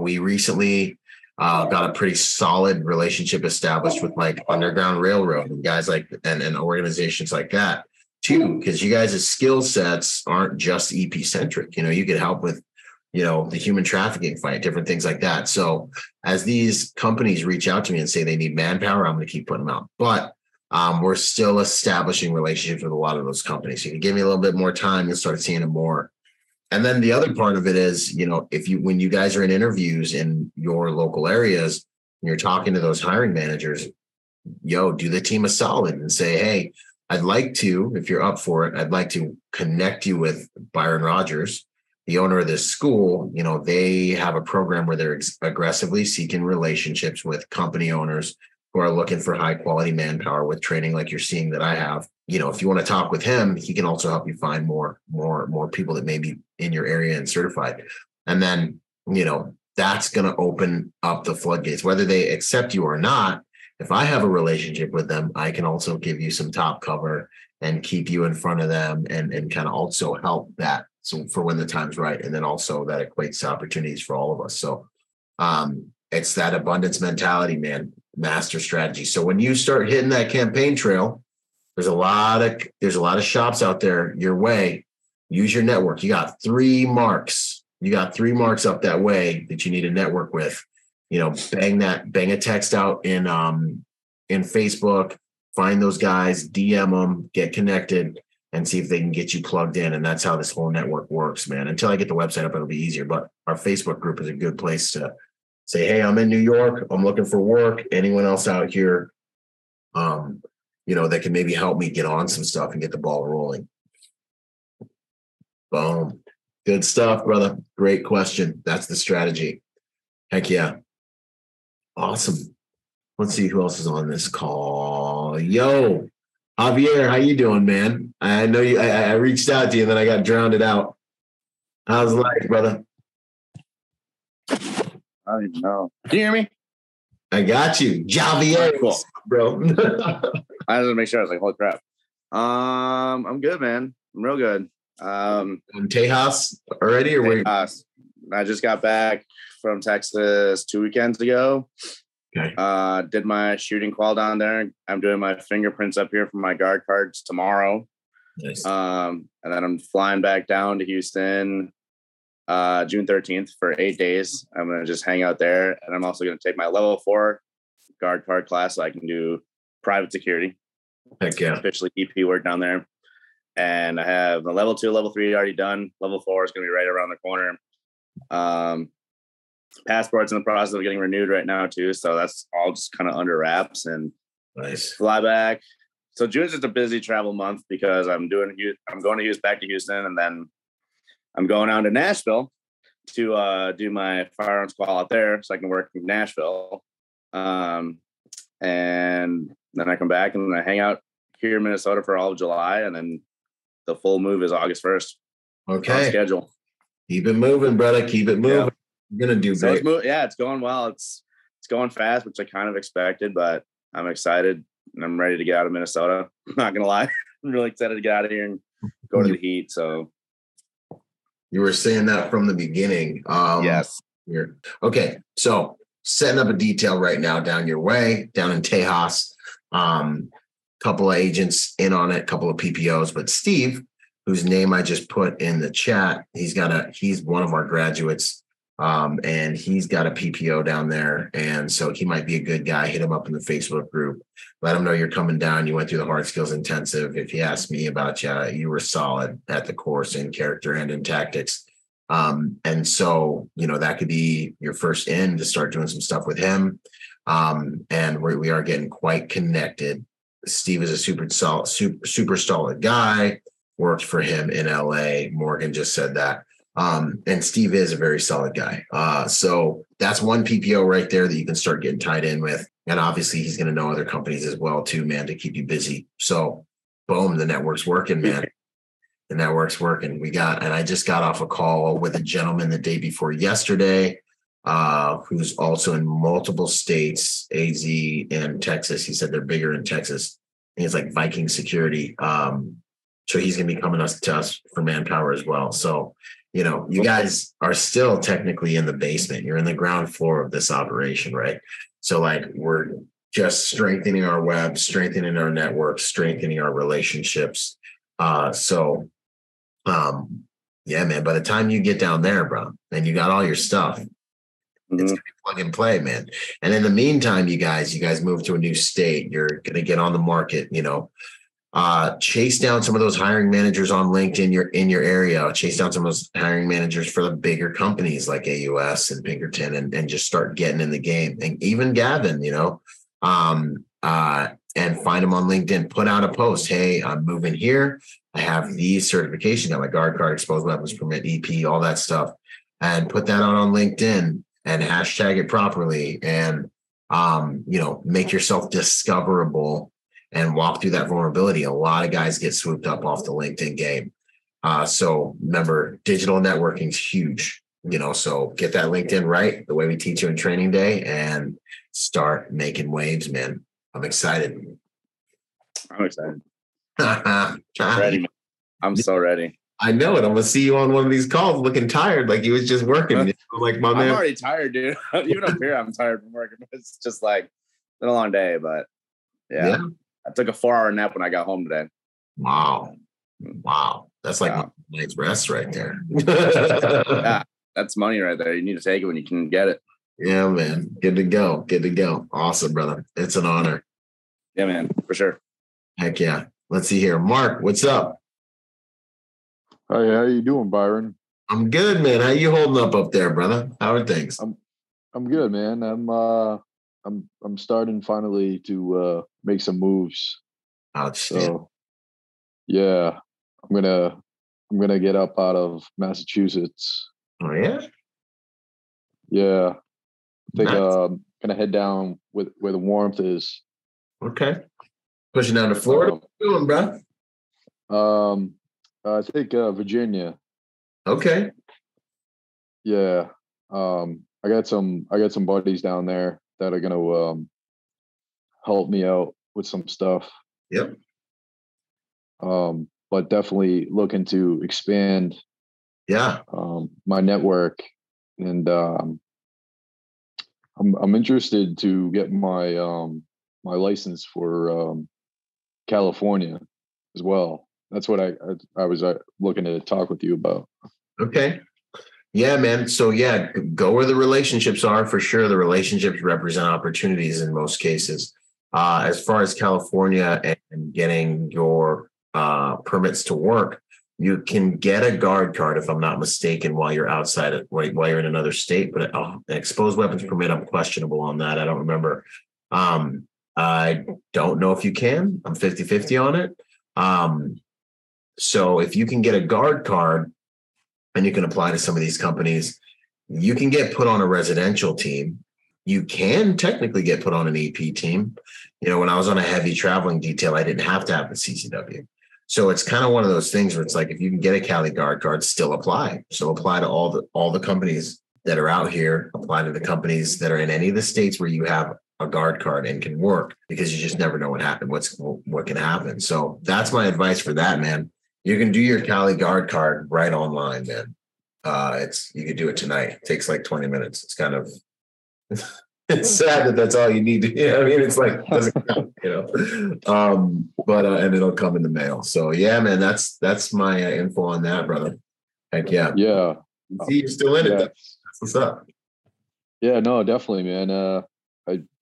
We recently got a pretty solid relationship established with like Underground Railroad and guys like and organizations like that, too, because you guys' skill sets aren't just EP centric. You could help with the human trafficking fight, different things like that. So as these companies reach out to me and say they need manpower, I'm going to keep putting them out. But we're still establishing relationships with a lot of those companies. So you can give me a little bit more time, you'll start seeing them more. And then the other part of it is, when you guys are in interviews in your local areas, and you're talking to those hiring managers, do the team a solid and say, hey, if you're up for it, I'd like to connect you with Byron Rodgers, the owner of this school. They have a program where they're aggressively seeking relationships with company owners who are looking for high quality manpower with training like you're seeing that I have. If you want to talk with him, he can also help you find more people that may be in your area and certified. And then, that's going to open up the floodgates, whether they accept you or not. If I have a relationship with them, I can also give you some top cover and keep you in front of them and kind of also help that. So for when the time's right. And then also that equates to opportunities for all of us. So it's that abundance mentality, man, master strategy. So when you start hitting that campaign trail, there's a lot of shops out there your way. Use your network. You got three marks. You got three marks up that way that you need to network with. Bang a text out in Facebook, find those guys, DM them, get connected, and see if they can get you plugged in. And that's how this whole network works, man. Until I get the website up, it'll be easier. But our Facebook group is a good place to say, hey, I'm in New York. I'm looking for work. Anyone else out here, that can maybe help me get on some stuff and get the ball rolling. Boom. Good stuff, brother. Great question. That's the strategy. Heck yeah. Awesome. Let's see who else is on this call. Yo, Javier, how you doing, man? I know you. I reached out to you, and then I got drowned out. How's life, brother? I don't even know. Can you hear me? I got you, Javier, cool. Bro. I had to make sure. I was like, "Holy crap!" I'm good, man. I'm real good. In Tejas already, or Tejas? I just got back from Texas 2 weekends ago. Okay. Did my shooting qual down there. I'm doing my fingerprints up here for my guard cards tomorrow. Nice. And then I'm flying back down to Houston June 13th for 8 days. I'm going to just hang out there. And I'm also going to take my level 4 guard card class so I can do private security. Heck yeah. Officially EP work down there. And I have the level 2, level 3 already done. Level 4 is going to be right around the corner. Passport's in the process of getting renewed right now too, so that's all just kind of under wraps. And nice. Fly back. So June's just a busy travel month because I'm going to Houston, back to Houston, and then I'm going down to Nashville to do my firearms call out there so I can work in Nashville. And then I come back and I hang out here in Minnesota for all of July. And then the full move is August 1st. Okay. Schedule. Keep it moving, brother. Keep it moving. Yeah. You're going to do great. So yeah, it's going well. It's going fast, which I kind of expected, but I'm excited and I'm ready to get out of Minnesota. I'm not going to lie. I'm really excited to get out of here and go to the heat. So you were saying that from the beginning. Yes. Here. Okay. So setting up a detail right now down your way, down in Tejas. Couple of agents in on it, couple of PPOs, but Steve, whose name I just put in the chat, he's one of our graduates, and he's got a PPO down there. And so he might be a good guy. Hit him up in the Facebook group. Let him know you're coming down. You went through the Hard Skills Intensive. If he asked me about you, you were solid at the course in character and in tactics. And so, that could be your first in to start doing some stuff with him. And we are getting quite connected. Steve is a super solid guy. Worked for him in LA. Morgan just said that. And Steve is a very solid guy. So that's one PPO right there that you can start getting tied in with. And obviously he's going to know other companies as well too, man, to keep you busy. So boom, the network's working, man. The network's working. And I just got off a call with a gentleman the day before yesterday, who's also in multiple states, AZ and Texas. He said they're bigger in Texas. And it's like Viking security. So he's going to be coming to us for manpower as well. So, you guys are still technically in the basement. You're in the ground floor of this operation, right? So we're just strengthening our web, strengthening our network, strengthening our relationships. Yeah, man, by the time you get down there, bro, and you got all your stuff, it's gonna be plug and play, man. And in the meantime, you guys move to a new state. You're gonna get on the market, chase down some of those hiring managers on LinkedIn. You're in your area. Chase down some of those hiring managers for the bigger companies like AUS and Pinkerton, and just start getting in the game. And even Gavin, and find them on LinkedIn. Put out a post. Hey, I'm moving here. I have these certifications. Got my guard card, exposed weapons permit, EP, all that stuff, and put that out on LinkedIn. And hashtag it properly and, make yourself discoverable and walk through that vulnerability. A lot of guys get swooped up off the LinkedIn game. So remember, digital networking is huge, so get that LinkedIn right, the way we teach you in Training Day, and start making waves, man. I'm excited. Ready, man. I'm so ready. I know it. I'm going to see you on one of these calls looking tired. Like you was just working. My man. I'm already tired, dude. Even up here, I'm tired from working. It's just been a long day, but yeah. I took a 4-hour nap when I got home today. Wow. That's my night's rest right there. Yeah, that's money right there. You need to take it when you can get it. Yeah, man. Good to go. Awesome, brother. It's an honor. Yeah, man. For sure. Heck yeah. Let's see here. Mark, what's up? Hi, how you doing, Byron? I'm good, man. How you holding up there, brother? How are things? I'm good, man. I'm starting finally to make some moves. Outstanding. So, yeah, I'm gonna get up out of Massachusetts. Oh yeah? Yeah. I think I'm gonna head down where the warmth is. Okay. Pushing down to Florida. What you doing, bro? I think Virginia. Okay. Yeah. I got some buddies down there that are going to help me out with some stuff. Yep. But definitely looking to expand my network, and I'm interested to get my my license for California as well. That's what I was looking to talk with you about. Okay. Yeah, man. So yeah, go where the relationships are for sure. The relationships represent opportunities in most cases. As far as California and getting your permits to work, you can get a guard card, if I'm not mistaken, while you're outside of, while you're in another state, but an exposed weapons permit, I'm questionable on that. I don't remember. I don't know if you can. I'm 50-50 on it. So if you can get a guard card and you can apply to some of these companies, you can get put on a residential team you can technically get put on an AP team. You know, when I was on a heavy traveling detail, I didn't have to have the CCW. So it's kind of one of those things where it's like, if you can get a Cali Guard card, still apply. So apply to all the companies that are out here, apply to the companies that are in any of the states where you have a guard card and can work, because you just never know what can happen. So that's my advice for that, man. You can do your Cali Guard card right online, man. You can do it tonight. It takes like 20 minutes. It's kind of, it's sad that that's all you need to, you know, I mean, it's like, doesn't count, you know, and it'll come in the mail. So yeah, man, that's my info on that, brother. Heck yeah. Yeah. See, you're still in it. That's what's up. Yeah, no, definitely, man.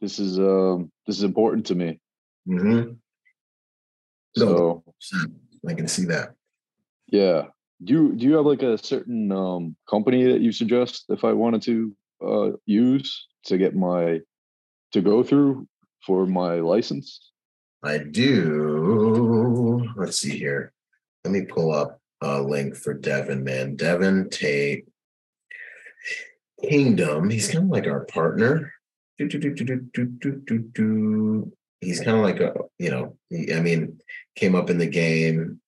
This is important to me. Mm-hmm. So I can see that. Yeah. Do you have like a certain company that you suggest if I wanted to use to get to go through for my license? I do. Let's see here. Let me pull up a link for Devin, man. Devin Tate Kingdom. He's kind of like our partner. He's kind of like a, you know, I mean, came up in the game.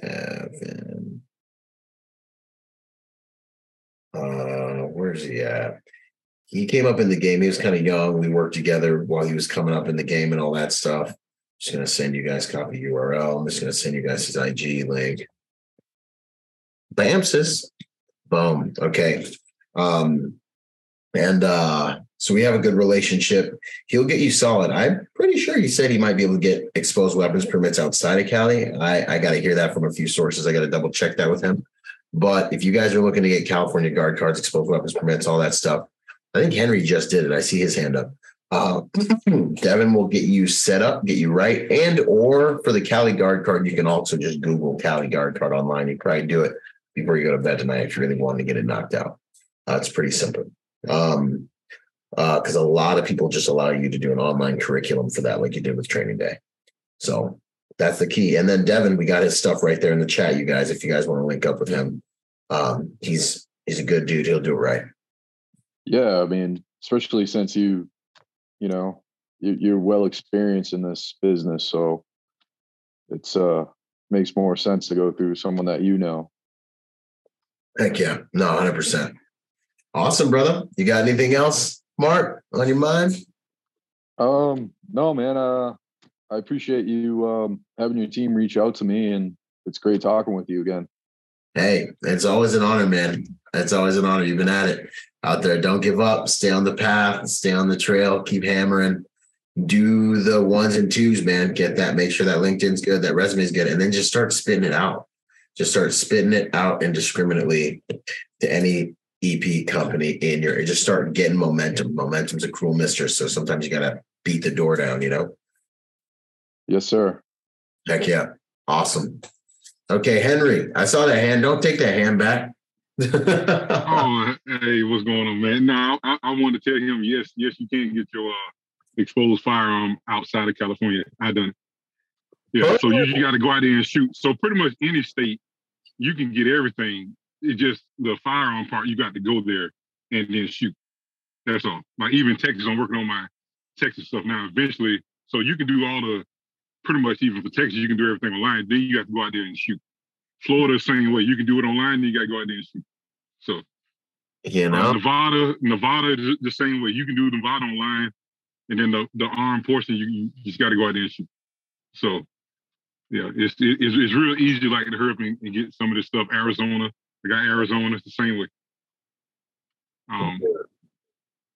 Devin. Where's he at? He came up in the game. He was kind of young. We worked together while he was coming up in the game and all that stuff. I'm just going to send you guys copy URL. I'm just going to send you guys his IG link. Bam, sis. Boom. Okay. So we have a good relationship. He'll get you solid. I'm pretty sure he said he might be able to get exposed weapons permits outside of Cali. I got to hear that from a few sources. I got to double check that with him. But if you guys are looking to get California guard cards, exposed weapons permits, all that stuff, I think Henry just did it. I see his hand up. Devin will get you set up, get you right. And or for the Cali guard card, you can also just Google Cali guard card online. You can probably do it before you go to bed tonight if you really want to get it knocked out. It's pretty simple. Because a lot of people just allow you to do an online curriculum for that, like you did with Training Day. So that's the key. And then Devin, we got his stuff right there in the chat, you guys, if you guys want to link up with him. He's a good dude. He'll do it right. Yeah. I mean, especially since you're well experienced in this business. So it's, makes more sense to go through someone that, you know. Heck yeah. No, 100%. Awesome, brother. You got anything else, Mark, on your mind? No, man. I appreciate you having your team reach out to me, and it's great talking with you again. Hey, it's always an honor, man. It's always an honor. You've been at it out there. Don't give up. Stay on the path. Stay on the trail. Keep hammering. Do the ones and twos, man. Get that. Make sure that LinkedIn's good, that resume's good, and then just start spitting it out. Just start spitting it out indiscriminately to any EP company in your. Just start getting momentum. Momentum's a cruel mistress, so sometimes you got to beat the door down, you know? Yes, sir. Heck yeah. Awesome. Okay, Henry, I saw that hand. Don't take that hand back. Oh, hey, what's going on, man? No, I want to tell him, yes, you can get your exposed firearm outside of California. I done it. Yeah, so you got to go out there and shoot. So pretty much any state, you can get everything. It's just the firearm part, you got to go there and then shoot. That's all. Like even Texas, I'm working on my Texas stuff now eventually. So you can do all the, pretty much even for Texas, you can do everything online. Then you got to go out there and shoot. Florida, same way. You can do it online, then you got to go out there and shoot. So, you know, Nevada, the same way. You can do Nevada online, and then the armed portion, you just got to go out there and shoot. So, yeah, it's real easy, like, to hurry up and get some of this stuff. Arizona, I got Arizona, it's the same way.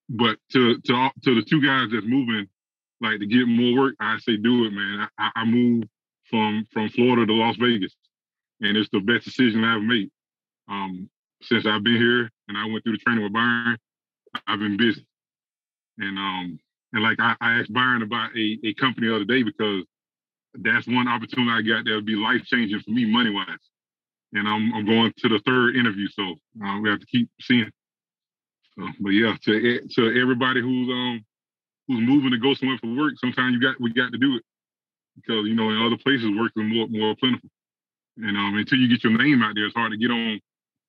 But to the two guys that's moving, like, to get more work, I say do it, man. I moved from Florida to Las Vegas, and it's the best decision I've made since I've been here. And I went through the training with Byron. I've been busy, and like I asked Byron about a company the other day, because that's one opportunity I got that would be life changing for me money wise. And I'm going to the third interview, so we have to keep seeing. So, but yeah, to everybody who's moving to go somewhere for work, sometimes we got to do it, because, you know, in other places work is more plentiful. And until you get your name out there, it's hard to get on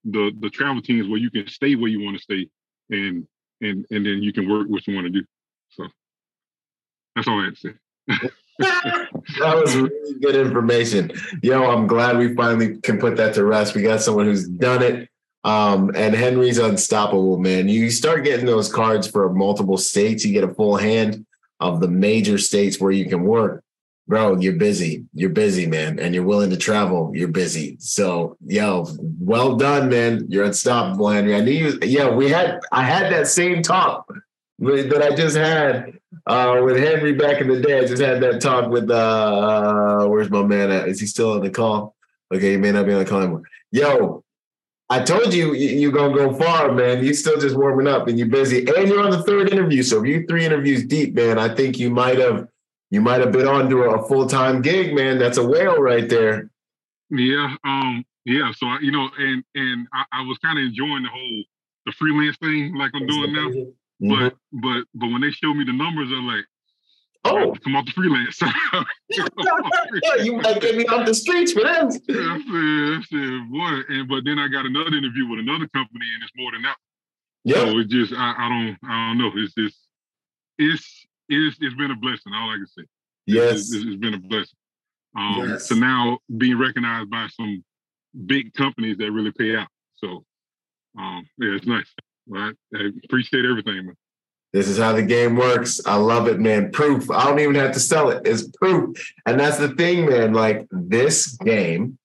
the travel teams where you can stay where you want to stay and and then you can work what you want to do. So that's all I had to say. That was really good information. Yo, I'm glad we finally can put that to rest. We got someone who's done it. And Henry's unstoppable, man. You start getting those cards for multiple states. You get a full hand of the major states where you can work. Bro, you're busy. You're busy, man. And you're willing to travel. You're busy. So, yo, well done, man. You're unstoppable, Henry. I knew you. Yeah, I had that same talk that I just had with Henry back in the day. I just had that talk with, where's my man at? Is he still on the call? Okay, he may not be on the call anymore. Yo, I told you, you're going to go far, man. You're still just warming up and you're busy. And you're on the third interview. So if you're three interviews deep, man, I think you might have been on to a full-time gig, man. That's a whale right there. Yeah. Yeah. So, I was kind of enjoying the freelance thing like I'm doing now. Mm-hmm. But when they showed me the numbers, I'm like, oh, come off the freelance. You might get me off the streets for that. I said, boy. But then I got another interview with another company, and it's more than that. Yeah. So it's just I don't know. It's just it's been a blessing. All I can say. Yes. It's been a blessing. Yes. So now being recognized by some big companies that really pay out. So yeah, it's nice. Right. I appreciate everything, man. This is how the game works. I love it, man. Proof. I don't even have to sell it. It's proof. And that's the thing, man. Like, this game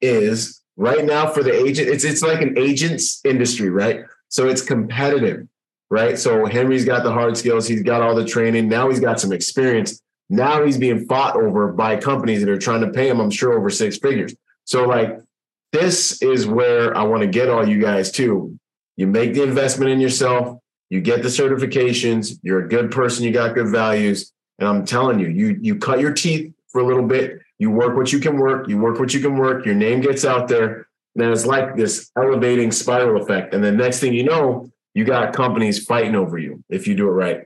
is right now for the agent. It's like an agent's industry, right? So it's competitive, right? So Henry's got the hard skills. He's got all the training. Now he's got some experience. Now he's being fought over by companies that are trying to pay him, I'm sure, over six figures. So, like, this is where I want to get all you guys to. You make the investment in yourself. You get the certifications, you're a good person, you got good values. And I'm telling you, you cut your teeth for a little bit, you work what you can work, your name gets out there. And then it's like this elevating spiral effect. And the next thing you know, you got companies fighting over you, if you do it right,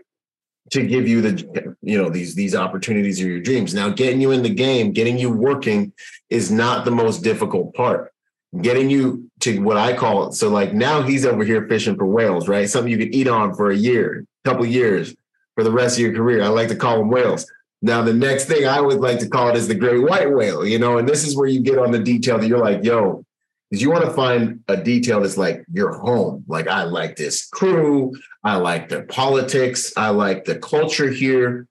to give you the, these opportunities or your dreams. Now, getting you in the game, getting you working is not the most difficult part. Getting you to what I call it. So, like, now he's over here fishing for whales, right? Something you could eat on for a year, couple years, for the rest of your career. I like to call them whales. Now, the next thing I would like to call it is the great white whale, and this is where you get on the detail that you're like, yo, because you want to find a detail that's like your home. Like, I like this crew. I like their politics. I like the culture here,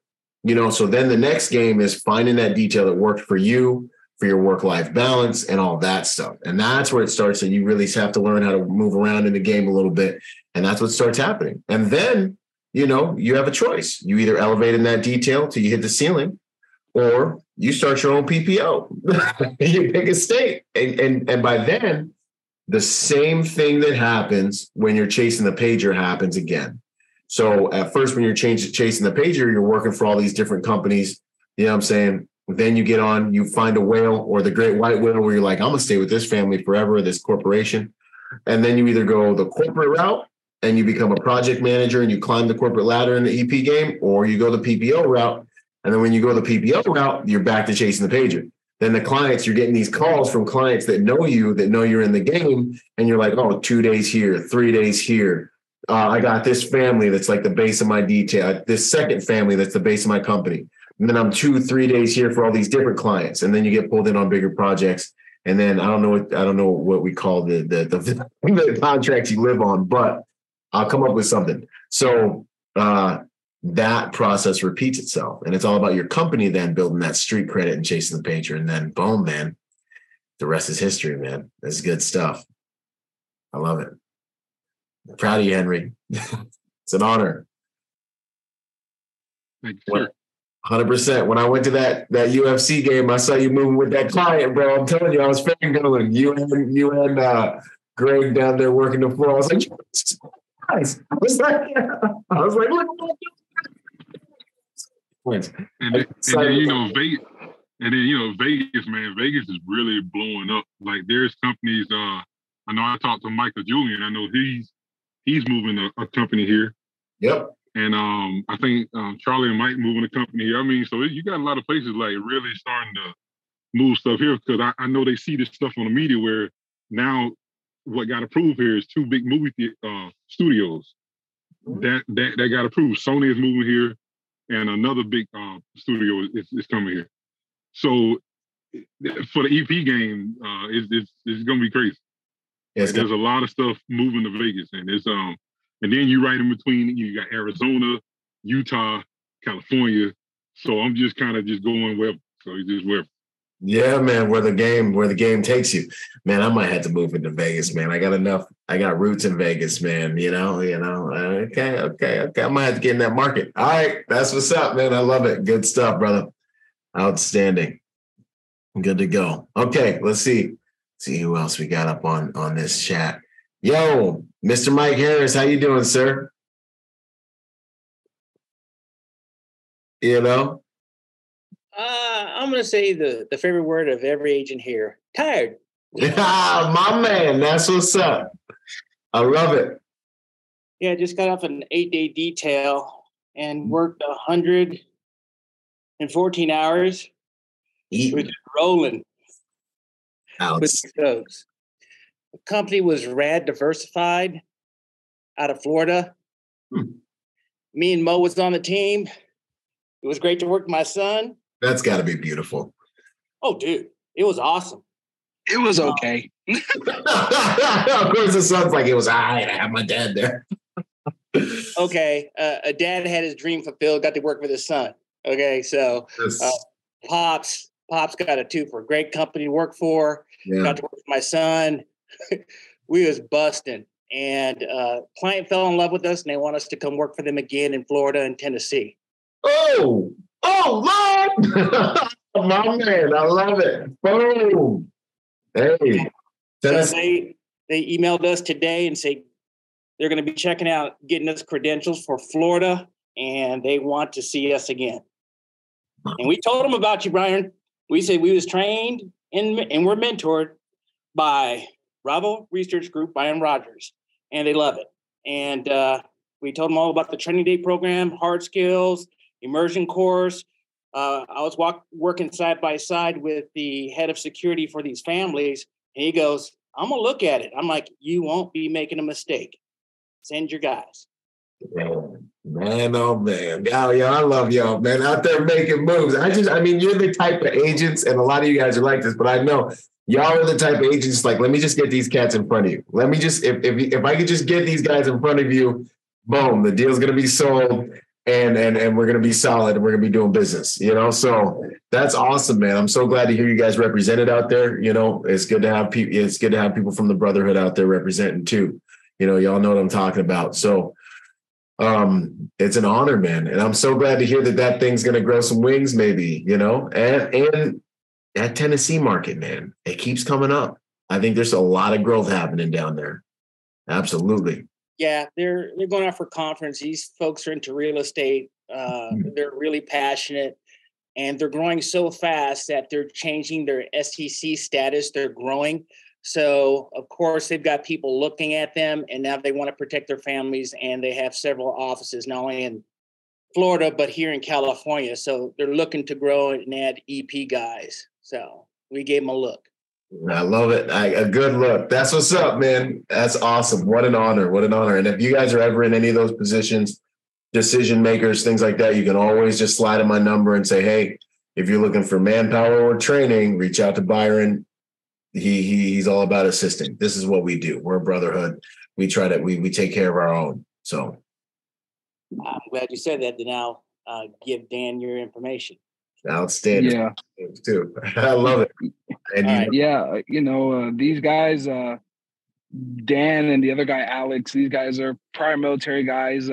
so then the next game is finding that detail that worked for you, for your work-life balance and all that stuff. And that's where it starts. And you really have to learn how to move around in the game a little bit. And that's what starts happening. And then, you have a choice. You either elevate in that detail till you hit the ceiling, or you start your own PPO. You pick a state. And by then, the same thing that happens when you're chasing the pager happens again. So at first, when you're chasing the pager, you're working for all these different companies. You know what I'm saying? Then you get on, you find a whale or the great white whale where you're like, I'm going to stay with this family forever, this corporation. And then you either go the corporate route and you become a project manager and you climb the corporate ladder in the EP game, or you go the PPO route. And then when you go the PPO route, you're back to chasing the pager. Then the clients, you're getting these calls from clients that know you're in the game. And you're like, oh, 2 days here, 3 days here. I got this family that's like the base of my detail, this second family that's the base of my company. And then I'm 2-3 days here for all these different clients. And then you get pulled in on bigger projects. And then I don't know what we call the contracts you live on, but I'll come up with something. So that process repeats itself. And it's all about your company then building that street credit and chasing the pager. And then boom, man, the rest is history, man. That's good stuff. I love it. I'm proud of you, Henry. It's an honor. Thank you, sir. 100%. When I went to that UFC game, I saw you moving with that client, bro. I'm telling you, I was fangirling. You and Greg down there working the floor. I was like, Jesus Christ. I was like, look. And then Vegas, man. Vegas is really blowing up. Like, there's companies. I know I talked to Michael Julian. I know he's moving a company here. Yep. And I think Charlie and Mike moving the company. I mean, so you got a lot of places like really starting to move stuff here, because I know they see this stuff on the media where now what got approved here is 2 big movie studios. that got approved. Sony is moving here, and another big studio is coming here. So for the EP game, it's gonna be crazy. Yes, there's a lot of stuff moving to Vegas, and it's and then you right in between. You got Arizona, Utah, California. So I'm just kind of just going wherever. So it's just wherever. Yeah, man, where the game takes you, man. I might have to move into Vegas, man. I got roots in Vegas, man. You know. Okay. I might have to get in that market. All right, that's what's up, man. I love it. Good stuff, brother. Outstanding. Good to go. Okay, let's see. See who else we got up on this chat. Yo, Mr. Mike Harris, how you doing, sir? You know. I'm going to say the favorite word of every agent here. Tired. My man. That's what's up. I love it. Yeah, I just got off an 8-day detail and worked 114 hours. With rolling. Alex. With shows. The company was rad diversified out of Florida. Me and Mo was on the team. It was great to work with my son. That's got to be beautiful. Oh, dude, it was awesome. It was okay. Of course, it sounds like it was all right. I had my dad there. Okay. A dad had his dream fulfilled, got to work with his son. Okay. So Pops got a twofer. Great company to work for. Yeah. Got to work with my son. We was busting. And client fell in love with us, and they want us to come work for them again in Florida and Tennessee. Oh, Lord! My man, I love it. Boom. Hey. So they emailed us today and say they're going to be checking out, getting us credentials for Florida, and they want to see us again. And we told them about you, Byron. We said we was trained and we're mentored by Bravo Research Group, Byron Rodgers, and they love it. And we told them all about the Training Day program, Hard Skills, Immersion Course. I was working side by side with the head of security for these families. And he goes, I'm going to look at it. I'm like, you won't be making a mistake. Send your guys. Man, oh, man. Oh, yeah, I love y'all, man. Out there making moves. I mean, you're the type of agents, and a lot of you guys are like this, but I know y'all are the type of agents like, let me just get these cats in front of you. Let me just, if I could just get these guys in front of you, boom, the deal's going to be sold. And we're going to be solid, and we're going to be doing business, you know? So that's awesome, man. I'm so glad to hear you guys represented out there. You know, it's good to have people, from the brotherhood out there representing too, you know, y'all know what I'm talking about. So it's an honor, man. And I'm so glad to hear that thing's going to grow some wings maybe, you know, and that Tennessee market, man, it keeps coming up. I think there's a lot of growth happening down there. Absolutely. Yeah, they're going out for conference. These folks are into real estate. They're really passionate, and they're growing so fast that they're changing their SEC status. They're growing. So, of course, they've got people looking at them, and now they want to protect their families, and they have several offices, not only in Florida, but here in California. So they're looking to grow and add EP guys. So we gave them a look. I love it. A good look. That's what's up, man. That's awesome. What an honor. What an honor. And if you guys are ever in any of those positions, decision makers, things like that, you can always just slide in my number and say, hey, if you're looking for manpower or training, reach out to Byron. He's all about assisting. This is what we do. We're a brotherhood. We try to, we take care of our own. So. I'm glad you said that. Then I'll give Dan your information. Outstanding. Yeah. Too. I love it. And these guys, Dan and the other guy, Alex, these guys are prior military guys.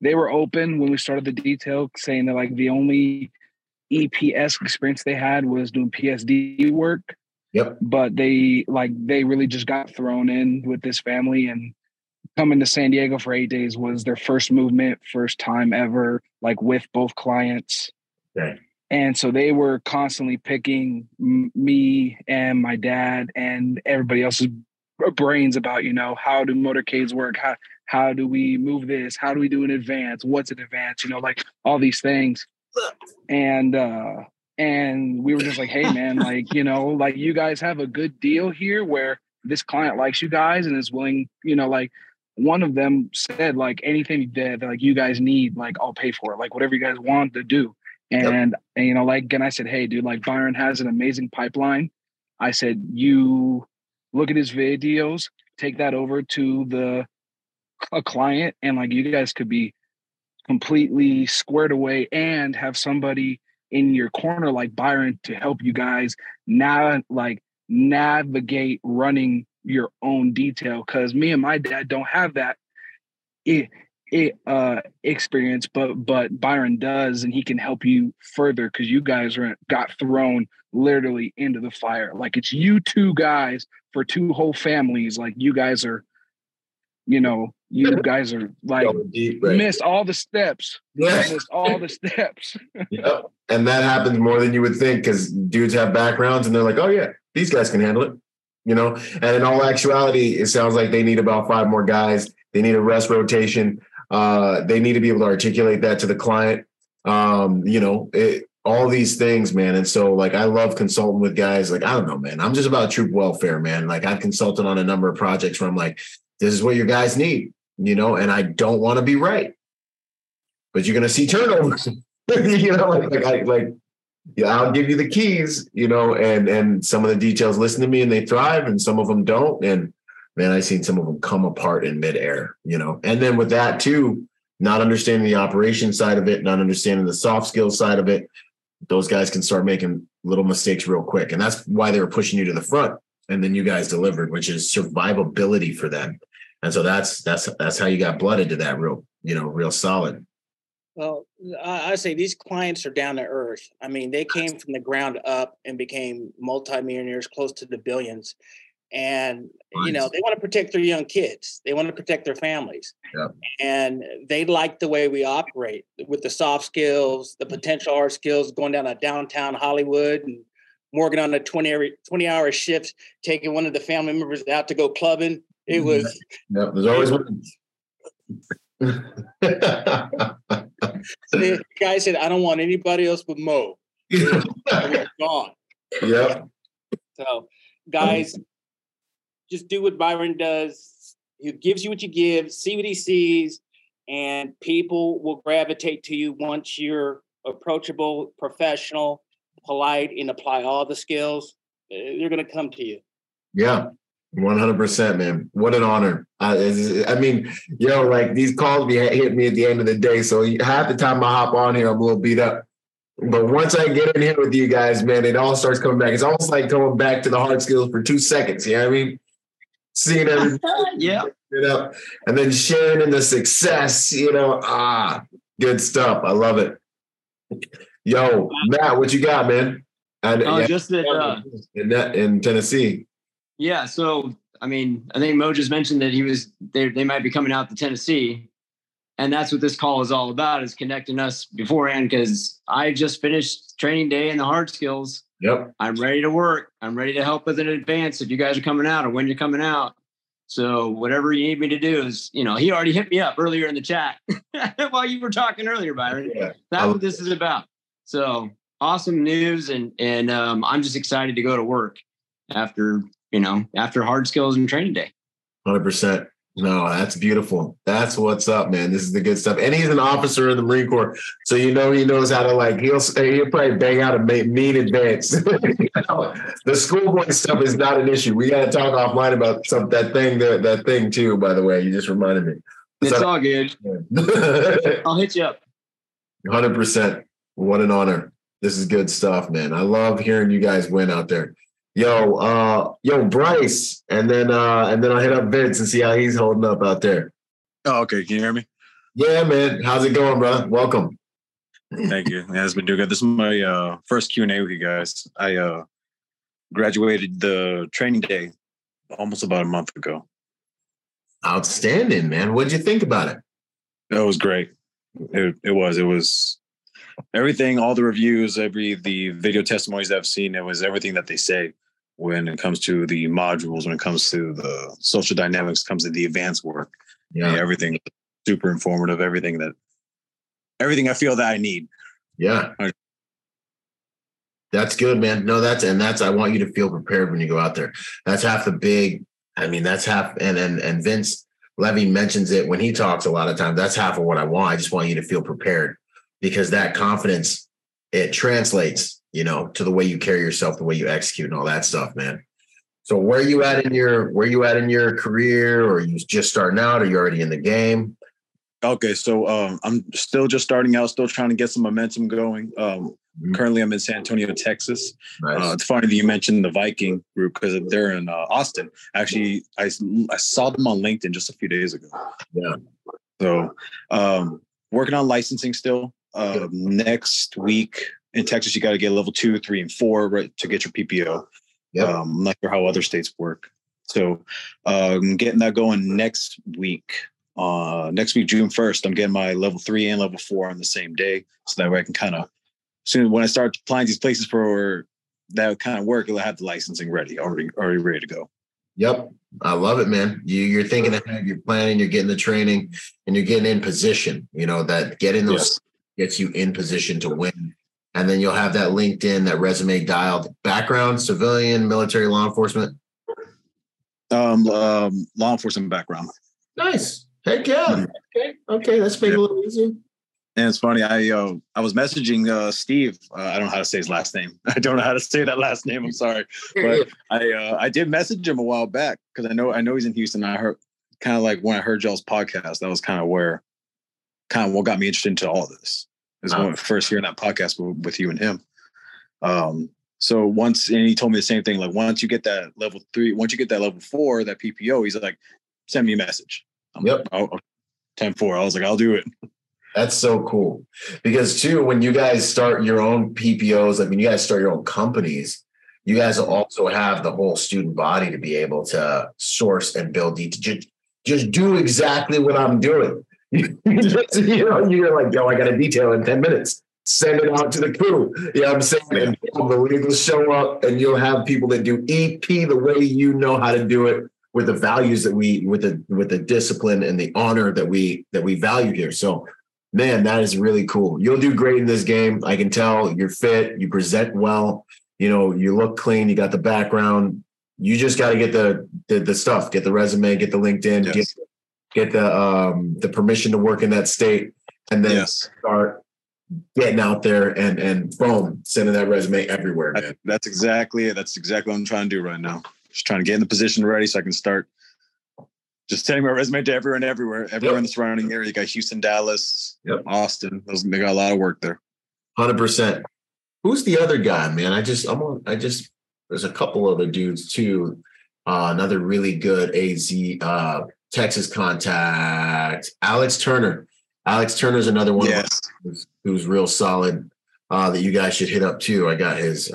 They were open when we started the detail, saying that like the only EPS experience they had was doing PSD work. Yep. But they really just got thrown in with this family, and coming to San Diego for 8 days was their first movement, first time ever, like with both clients. Okay. And so they were constantly picking me and my dad and everybody else's brains about, you know, how do motorcades work? How do we move this? How do we do an advance? What's an advance? You know, like all these things. And we were just like, hey, man, like, you know, like you guys have a good deal here where this client likes you guys and is willing, you know, like one of them said, like, anything that, like, you guys need, like, I'll pay for it, like, whatever you guys want to do. And you know, like, again, I said, hey, dude, like, Byron has an amazing pipeline. I said, you look at his videos, take that over to a client, and, like, you guys could be completely squared away and have somebody in your corner like Byron to help you guys now, like, navigate running your own detail, because me and my dad don't have that experience, but Byron does, and he can help you further because you guys got thrown literally into the fire. Like, it's you two guys for two whole families. Like, you guys are, you know, you guys are like deep, right? Missed all the steps. Missed all the steps. Yep. And that happens more than you would think, because dudes have backgrounds and they're like, oh yeah, these guys can handle it, you know? And in all actuality, it sounds like they need about 5 more guys. They need a rest rotation. They need to be able to articulate that to the client. You know, all these things, man. And so, like, I love consulting with guys. Like, I don't know, man, I'm just about troop welfare, man. Like, I've consulted on a number of projects where I'm like, this is what your guys need, you know, and I don't want to be right, but you're going to see turnovers, you know, yeah, I'll give you the keys, you know, and some of the details listen to me and they thrive, and some of them don't. And man, I've seen some of them come apart in midair, you know, and then with that too, not understanding the operation side of it, not understanding the soft skill side of it, those guys can start making little mistakes real quick. And that's why they were pushing you to the front. And then you guys delivered, which is survivability for them. And so that's how you got blooded to that real, you know, real solid. Well, I say these clients are down to earth. I mean, they came from the ground up and became multimillionaires, close to the billions. And, you know, they want to protect their young kids. They want to protect their families. Yeah. And they like the way we operate with the soft skills, the potential hard skills, going down to downtown Hollywood and working on a 20-hour shift, taking one of the family members out to go clubbing. It was. Yep, there's always one. The guy said, I don't want anybody else but Mo. We're gone. Yep. So, guys, just do what Byron does. He gives you what you give, see what he sees, and people will gravitate to you once you're approachable, professional, polite, and apply all the skills. They're going to come to you. Yeah. 100%, man. What an honor. I mean, yo, like, these calls hit me at the end of the day. So half the time I hop on here, I'm a little beat up. But once I get in here with you guys, man, it all starts coming back. It's almost like coming back to the hard skills for 2 seconds. You know what I mean? Seeing everything. Yeah. And then sharing in the success, you know. Good stuff. I love it. Yo, Matt, what you got, man? Just that in Tennessee. Yeah, so, I mean, I think Mo just mentioned that they might be coming out to Tennessee, and that's what this call is all about, is connecting us beforehand, because I just finished training day in the hard skills. Yep. I'm ready to work. I'm ready to help with an advance if you guys are coming out or when you're coming out. So whatever you need me to do is, you know, he already hit me up earlier in the chat while you were talking earlier, Byron. Yeah. That's what this is about. So awesome news, and I'm just excited to go to work after hard skills and training day. 100%. No, that's beautiful. That's what's up, man. This is the good stuff. And he's an officer in the Marine Corps. So, you know, he knows how to, like, he'll probably bang out a mean advance. You know, the schoolboy stuff is not an issue. We got to talk offline about that thing too, by the way. You just reminded me. It's all good. I'll hit you up. 100%. What an honor. This is good stuff, man. I love hearing you guys win out there. Yo, Bryce, and then I'll hit up Vince and see how he's holding up out there. Oh, okay. Can you hear me? Yeah, man. How's it going, bro? Welcome. Thank you. Yeah, it's been doing good. This is my first Q&A with you guys. I graduated the training day almost about a month ago. Outstanding, man. What'd you think about it? It was great. It was everything, all the reviews, the video testimonies I've seen, it was everything that they say when it comes to the modules, when it comes to the social dynamics, comes to the advanced work. Yeah. And everything super informative, everything I feel that I need. Yeah. That's good, man. No, I want you to feel prepared when you go out there. That's half the big, I mean, that's half, and Vince, Levy mentions it when he talks a lot of times. That's half of what I want. I just want you to feel prepared, because that confidence, it translates, you know, to the way you carry yourself, the way you execute and all that stuff, man. So where you at in your career, or are you just starting out, or you already in the game? Okay. So I'm still just starting out, still trying to get some momentum going. Currently I'm in San Antonio, Texas. Nice. It's funny that you mentioned the Viking group, because they're in Austin. Actually, I saw them on LinkedIn just a few days ago. Yeah. So working on licensing still. Next week in Texas, you got to get level 2, 3, and 4, right, to get your PPO. Yep. I'm not sure how other states work. So I'm getting that going next week. June 1st, I'm getting my level 3 and level 4 on the same day. So that way I can kind of, soon when I start applying these places for that kind of work, I'll have the licensing ready, already ready to go. Yep. I love it, man. You're thinking ahead, you're planning, you're getting the training, and you're getting in position, you know, that getting those gets you in position to win. And then you'll have that LinkedIn, that resume dialed. Background, civilian, military, law enforcement. Law enforcement background. Nice. Heck yeah. Okay. Let's make it a little easier. And it's funny. I was messaging Steve. I don't know how to say his last name. I don't know how to say that last name. I'm sorry, but I did message him a while back, because I know he's in Houston. I heard, kind of like when I heard y'all's podcast, that was kind of what got me interested into all of this. Is when first hearing that podcast with you and him. So and he told me the same thing. Like, once you get that level 3, once you get that level 4, that PPO, he's like, send me a message. I'm like, oh, 10-4. I was like, I'll do it. That's so cool. Because too, when you guys start your own PPOs, I mean, you guys start your own companies, you guys will also have the whole student body to be able to source and build. Just do exactly what I'm doing. You're like, yo, I got a detail in 10 minutes. Send it out to the crew. You know what I'm saying? And the league will show up, and you'll have people that do EP the way you know how to do it, with the values that with the discipline and the honor that we value here. So, man, that is really cool. You'll do great in this game. I can tell you're fit. You present well. You know, you look clean. You got the background. You just got to get the stuff. Get the resume. Get the LinkedIn. Yes. Get the permission to work in that state, and then start getting out there and boom, sending that resume everywhere, man. That's exactly it. That's exactly what I'm trying to do right now. Just trying to get in the position ready so I can start just sending my resume to everywhere in the surrounding area. You got Houston, Dallas, Austin. They got a lot of work there. 100%. Who's the other guy, man? There's a couple other dudes too. Another really good AZ, Texas contact, Alex Turner. Alex Turner's another one who's real solid, that you guys should hit up too. I got his,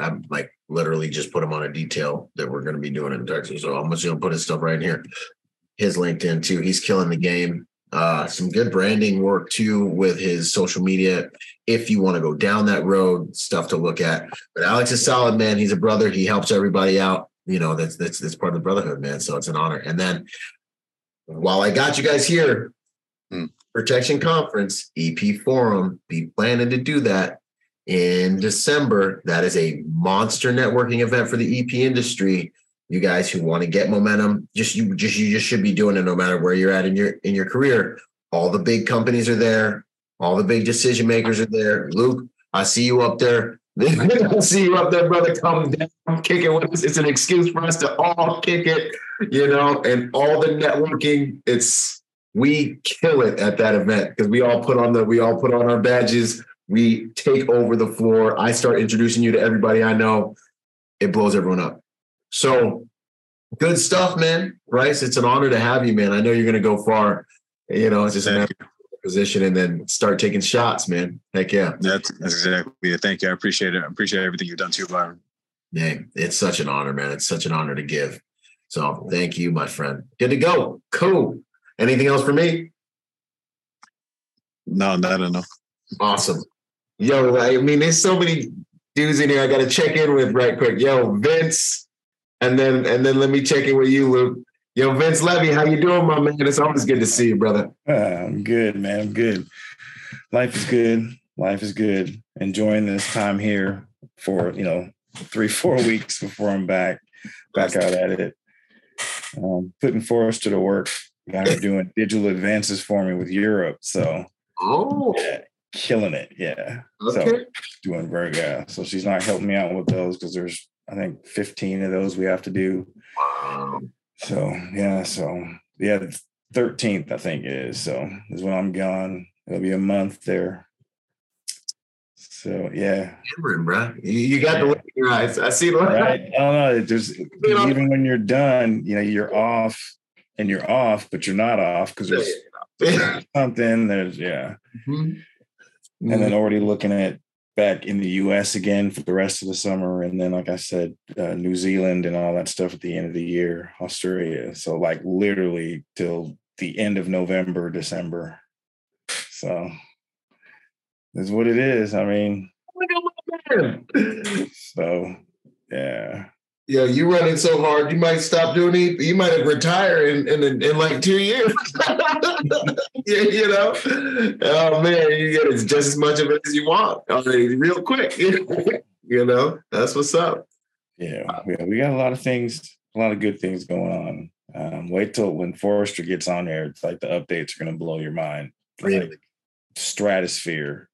I'm like literally just put him on a detail that we're going to be doing in Texas. So I'm just going to put his stuff right here. His LinkedIn too. He's killing the game. Some good branding work too with his social media. If you want to go down that road, stuff to look at, but Alex is solid, man. He's a brother. He helps everybody out. You know, that's part of the brotherhood, man. So it's an honor. And then, while I got you guys here, Protection Conference, EP Forum, be planning to do that in December. That is a monster networking event for the EP industry. You guys who want to get momentum, you just should be doing it no matter where you're at in your career. All the big companies are there. All the big decision makers are there. Luke, I see you up there. I see you up there, brother. Come down, kick it with us. It's an excuse for us to all kick it, you know, and all the networking. We kill it at that event, because we all put on our badges. We take over the floor. I start introducing you to everybody I know. It blows everyone up. So good stuff, man. Bryce, it's an honor to have you, man. I know you're going to go far. You know, it's just a position and then start taking shots, man. Heck yeah. That's exactly it. Thank you. I appreciate it. I appreciate everything you've done too, Byron. Yeah, it's such an honor, man. It's such an honor to give. So thank you, my friend. Good to go. Cool. Anything else for me? No, not enough. Awesome. Yo, I mean, there's so many dudes in here I got to check in with right quick. Yo, Vince. And then let me check in with you, Luke. Yo, Vince Levy, how you doing, my man? It's always good to see you, brother. I'm good, man. I'm good. Life is good. Life is good. Enjoying this time here for, 3-4 weeks before I'm back out at it. Putting Forrester to work. You guys are doing digital advances for me with Europe. So, yeah, killing it. Yeah. Okay. So, doing very good. So, she's not helping me out with those because there's, I think, 15 of those we have to do. Wow. So, yeah. So, yeah, the 13th, I think it is. So, is when I'm gone. It'll be a month there. So, yeah. Remember, bro. You got the look in your eyes. I see it. Right? I don't know. There's, even when you're done, you know, you're off. And you're off, but you're not off because there's something. There's and then already looking at back in the U.S. again for the rest of the summer, and then like I said, New Zealand and all that stuff at the end of the year, Australia. So like literally till the end of November, December. So that's what it is. I mean, so yeah. Yeah, you running so hard, you might stop doing it. You might have retired in like 2 years. You know? Oh, man, you get just as much of it as you want. I mean, real quick. You know? That's what's up. Yeah, we got a lot of things, a lot of good things going on. Wait till when Forrester gets on there. It's like the updates are going to blow your mind. Really? Like stratosphere.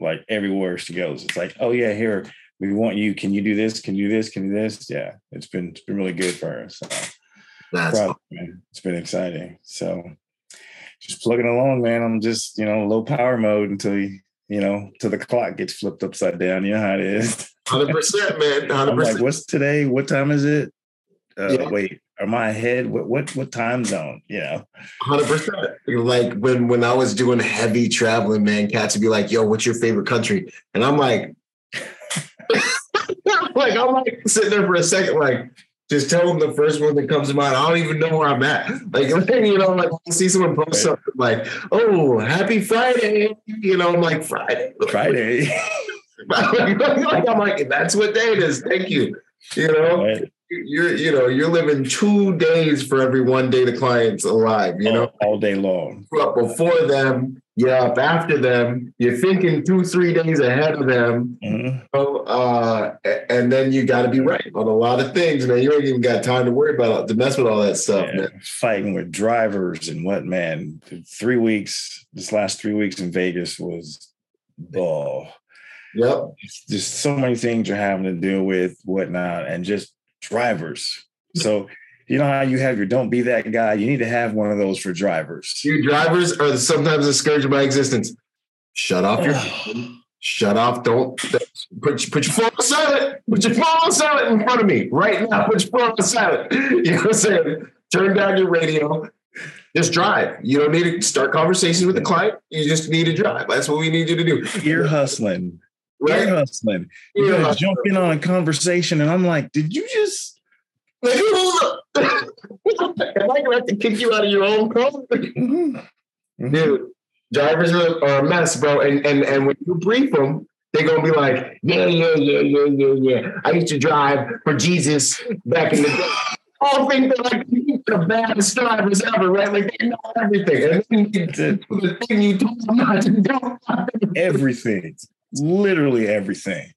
Like everywhere she goes. It's like, oh, yeah, here. We want you. Can you do this? Can you do this? Can you do this? Yeah, it's been really good for us. So. That's awesome. It's been exciting. So just plugging along, man. I'm just, low power mode until till the clock gets flipped upside down. You know how it is. 100%, man. 100%. I'm like, what's today? What time is it? Wait, am I ahead? What time zone? 100%. Like when I was doing heavy traveling, man, cats would be like, yo, what's your favorite country? And I'm like. I'm sitting there for a second, like just tell them the first one that comes to mind. I don't even know where I'm at. Like I see someone post something like, "Oh, happy Friday!" I'm like Friday. I'm like, that's what day it is. Thank you. Right. You're living 2 days for every 1 day the client's alive. All day long. You're up before them. You're up after them. You're thinking 2-3 days ahead of them. Mm-hmm. And then you got to be right on a lot of things, man. You ain't even got time to worry about to mess with all that stuff, man. Fighting with drivers and what, man. This last 3 weeks in Vegas was, yep. Just so many things you're having to deal with, whatnot, and just drivers. So. You know how you have your don't be that guy. You need to have one of those for drivers. You drivers are sometimes the scourge of my existence. Shut off your phone. Shut off. Don't put your phone on silent. Put your phone on silent in front of me right now. Put your phone on silent. You know what I'm saying? Turn down your radio. Just drive. You don't need to start conversations with the client. You just need to drive. That's what we need you to do. Ear hustling. Right? Ear hustling. You're going to jump in on a conversation and I'm like, did you just... Like, hold up. Am I going to have to kick you out of your own car? Dude, drivers are a mess, bro. And when you brief them, they're going to be like, yeah. I used to drive for Jesus back in the day. All things that like the baddest drivers ever, right? Like they know everything. And the thing you told them not to do. Everything. Literally everything.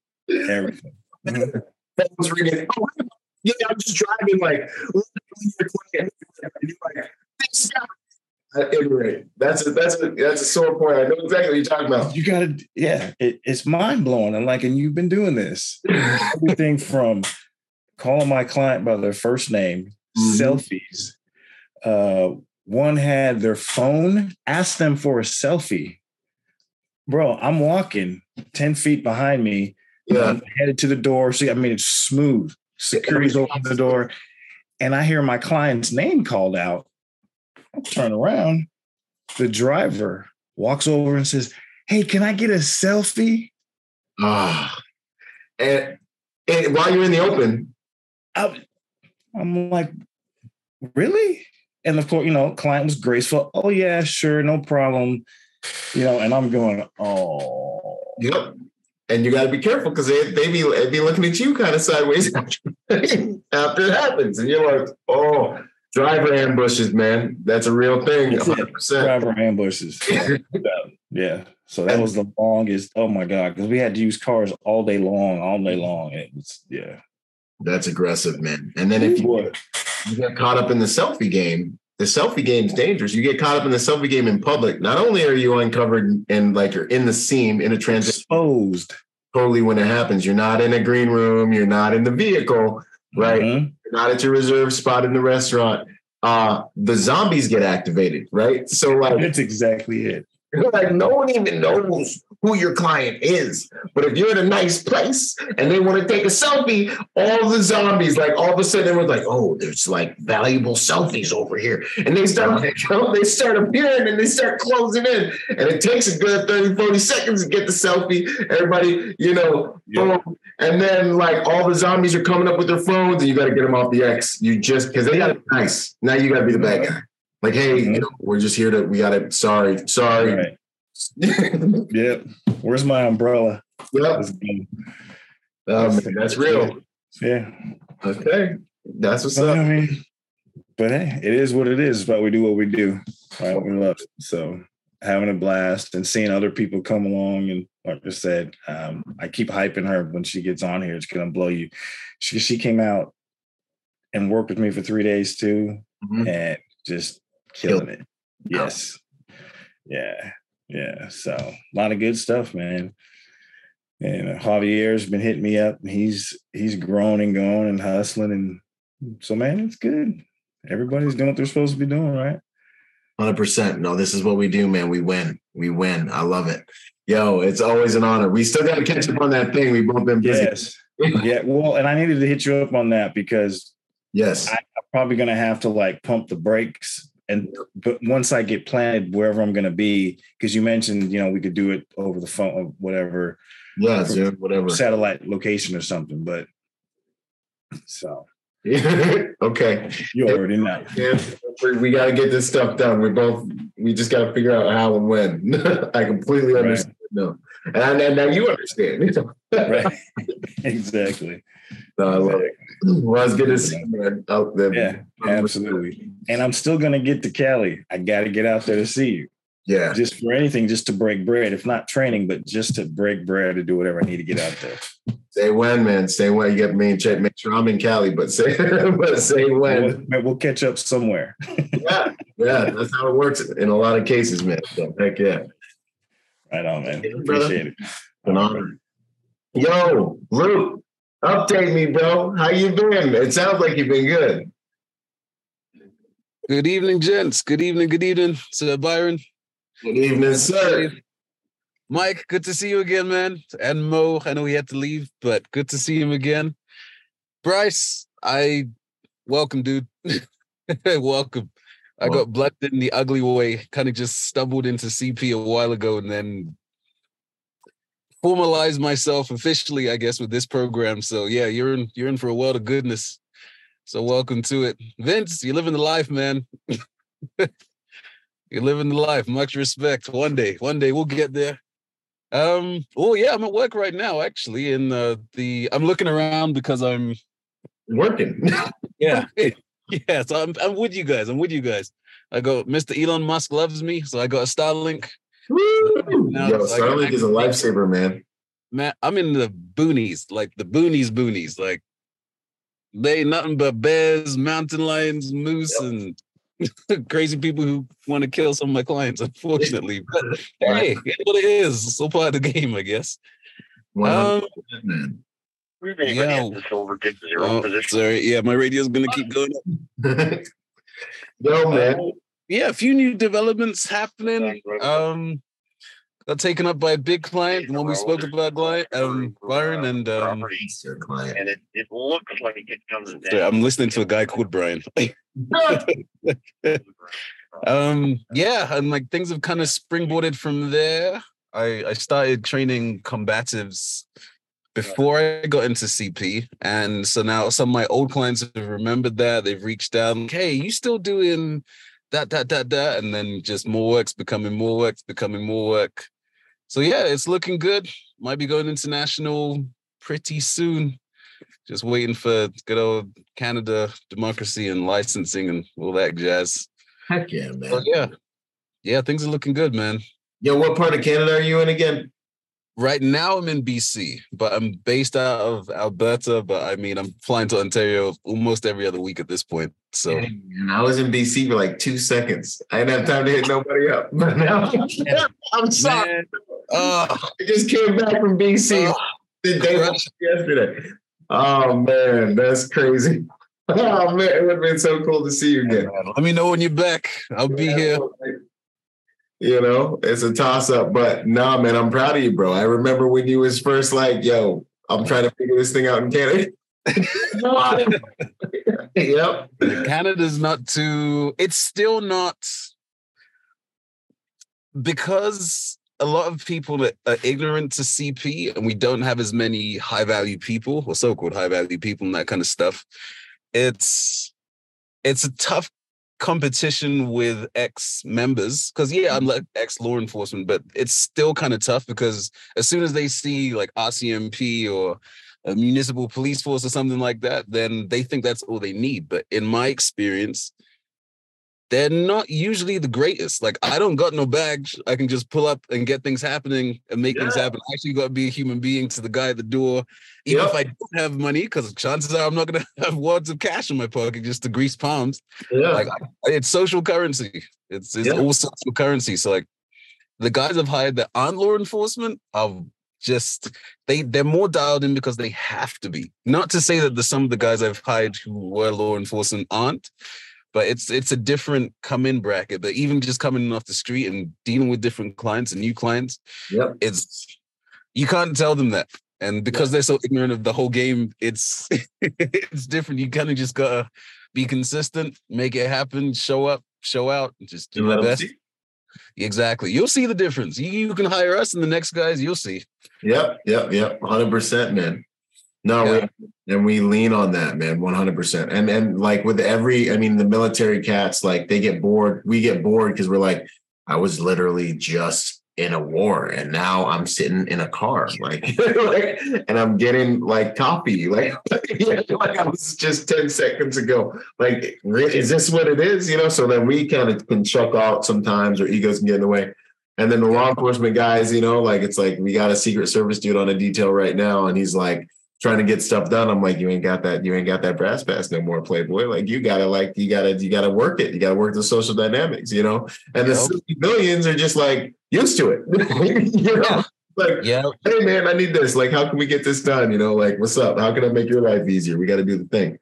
Everything. That was ridiculous. Yeah, I'm just driving like literally like this guy. At any rate, that's a sore point. I know exactly what you're talking about. You gotta it's mind blowing. I'm like, and you've been doing this. Everything from calling my client by their first name, selfies. One had their phone, asked them for a selfie. Bro, I'm walking 10 feet behind me, I'm headed to the door. See, it's smooth. Security's open the door, and I hear my client's name called out. I turn around. The driver walks over and says, "Hey, can I get a selfie?" And while you're in the open, I'm like, "Really?" And of course, client was graceful. Oh yeah, sure, no problem. And I'm going, "Oh, yep." And you got to be careful because they be looking at you kind of sideways after it happens. And you're like, oh, driver ambushes, man. That's a real thing. 100%. Driver ambushes. Yeah. So that was the longest. Oh, my God. Because we had to use cars all day long. And it was, yeah. That's aggressive, man. And then if you get caught up in the selfie game, The selfie game's dangerous. You get caught up in the selfie game in public. Not only are you uncovered and like you're in the scene in a transition, exposed totally when it happens. You're not in a green room. You're not in the vehicle, right? Mm-hmm. You're not at your reserved spot in the restaurant. The zombies get activated, right? So like that's exactly it. Like no one even knows who your client is, but if you're in a nice place and they want to take a selfie, all the zombies, like all of a sudden, everyone's like, "Oh, there's like valuable selfies over here," and they start appearing and they start closing in, and it takes a good 30, 40 seconds to get the selfie. Everybody, you know, yeah. Boom. And then like all the zombies are coming up with their phones, and you got to get them off the X. You just because they got to be nice. Now you got to be the bad guy. Like, hey, you know, we're just here to, we got it. Sorry. Right. Yep. Where's my umbrella? Yep. That's real. Yeah. Okay. That's what's up. I mean, but hey, it is what it is. But we do what we do. Right? We love it. So having a blast and seeing other people come along. And like I said, I keep hyping her when she gets on here. It's going to blow you. She came out and worked with me for 3 days too. Mm-hmm. And just killing it. Yes. Yeah. Yeah. So a lot of good stuff, man. And Javier's been hitting me up. And he's grown and going and hustling. And so, man, it's good. Everybody's doing what they're supposed to be doing, right? 100%. No, this is what we do, man. We win. I love it. Yo, it's always an honor. We still got to catch up on that thing. We've both been busy. Yes. Yeah. Well, and I needed to hit you up on that because yes, I'm probably going to have to like pump the brakes. But once I get planted wherever I'm going to be, because you mentioned, you know, we could do it over the phone or whatever. Yes, yeah, whatever. Satellite location or something. But so. Okay. You already know. Yeah, we got to get this stuff done. We just got to figure out how and when. I completely understand. No. And now you understand. Right. Exactly. No, I love it. Well, it's good to see you out there. Yeah, absolutely. And I'm still going to get to Cali. I got to get out there to see you. Yeah. Just for anything, just to break bread. If not training, but just to break bread, to do whatever I need to get out there. Say when, man. Say when. You get me in check. Make sure I'm in Cali, but say when. We'll catch up somewhere. Yeah. That's how it works in a lot of cases, man. So, heck yeah. Right on, man. Appreciate it. An honor. Yo, Luke, update me, bro. How you been? It sounds like you've been good. Good evening, gents. Good evening, Sir Byron. Good evening, sir. Mike, good to see you again, man. And Mo, I know he had to leave, but good to see him again. Bryce, welcome, dude. Welcome. I got blocked in the ugly way, kind of just stumbled into CP a while ago and then formalized myself officially, I guess, with this program. So yeah, you're in for a world of goodness. So welcome to it. Vince, you're living the life, man. You're living the life. Much respect. One day we'll get there. I'm at work right now, actually. And I'm looking around because I'm working. Yeah. Yeah, so I'm with you guys. I got Mr. Elon Musk loves me, so I got a Starlink. Woo! Now, yo, Starlink is a lifesaver, man. Man, I'm in the boonies, like the boonies. Like, they ain't nothing but bears, mountain lions, moose, and crazy people who want to kill some of my clients, unfortunately. But hey, it's what it is. It's still part of the game, I guess. Wow. We've been this over to zero position. Sorry, yeah, my radio's gonna keep going up. No, man. Yeah, a few new developments happening. Got taken up by a big client when we spoke about Byron and client. And it looks like it comes down. Sorry, I'm listening to a guy called Brian. And like things have kind of springboarded from there. I started training combatives before I got into CP. And so now some of my old clients have remembered that. They've reached out, like, hey, you still doing that. And then just more work's becoming more work. So yeah, it's looking good. Might be going international pretty soon. Just waiting for good old Canada democracy and licensing and all that jazz. Heck yeah, man. But yeah. Yeah, things are looking good, man. Yo, what part of Canada are you in again? Right now I'm in BC, but I'm based out of Alberta. But I mean, I'm flying to Ontario almost every other week at this point. So and I was in BC for like 2 seconds. I didn't have time to hit nobody up. But now I'm sorry. I just came back from BC the day yesterday. Oh man, that's crazy. Oh man, it would have been so cool to see you again. Let me know when you're back. I'll be here. You know, it's a toss-up, but nah, man, I'm proud of you, bro. I remember when you was first like, yo, I'm trying to figure this thing out in Canada. Yep. Canada's not too, it's still not, because a lot of people that are ignorant to CP and we don't have as many high-value people or so-called high-value people and that kind of stuff. It's a tough competition with ex-members because I'm like ex-law enforcement, but it's still kind of tough because as soon as they see like RCMP or a municipal police force or something like that, then they think that's all they need. But in my experience, they're not usually the greatest. Like, I don't got no bags. I can just pull up and get things happening and make things happen. I actually got to be a human being to the guy at the door, even if I don't have money, because chances are I'm not going to have wads of cash in my pocket just to grease palms. Yeah. Like, it's social currency. It's all social currency. So, like, the guys I've hired that aren't law enforcement are just, they're more dialed in because they have to be. Not to say that some of the guys I've hired who were law enforcement aren't, but it's a different come-in bracket. But even just coming off the street and dealing with different clients and new clients, it's, you can't tell them that. And because they're so ignorant of the whole game, it's it's different. You kind of just got to be consistent, make it happen, show up, show out, and just do your best. Exactly. You'll see the difference. You can hire us and the next guys, you'll see. Yep. 100%, man. We lean on that, man, 100%. And like with every, I mean, the military cats, like they get bored. We get bored because we're like, I was literally just in a war and now I'm sitting in a car, like and I'm getting like coffee, like I was just 10 seconds ago. Like, is this what it is? You know, so then we kind of can check out sometimes or egos can get in the way. And then the law enforcement guys, you know, like, it's like, we got a Secret Service dude on a detail right now. And he's like, trying to get stuff done. I'm like, you ain't got that brass pass no more, Playboy. Like, you gotta work it. You gotta work the social dynamics, you know? And the civilians are just like used to it. You know? Like, hey man, I need this. Like, how can we get this done? You know, like, what's up? How can I make your life easier? We got to do the thing,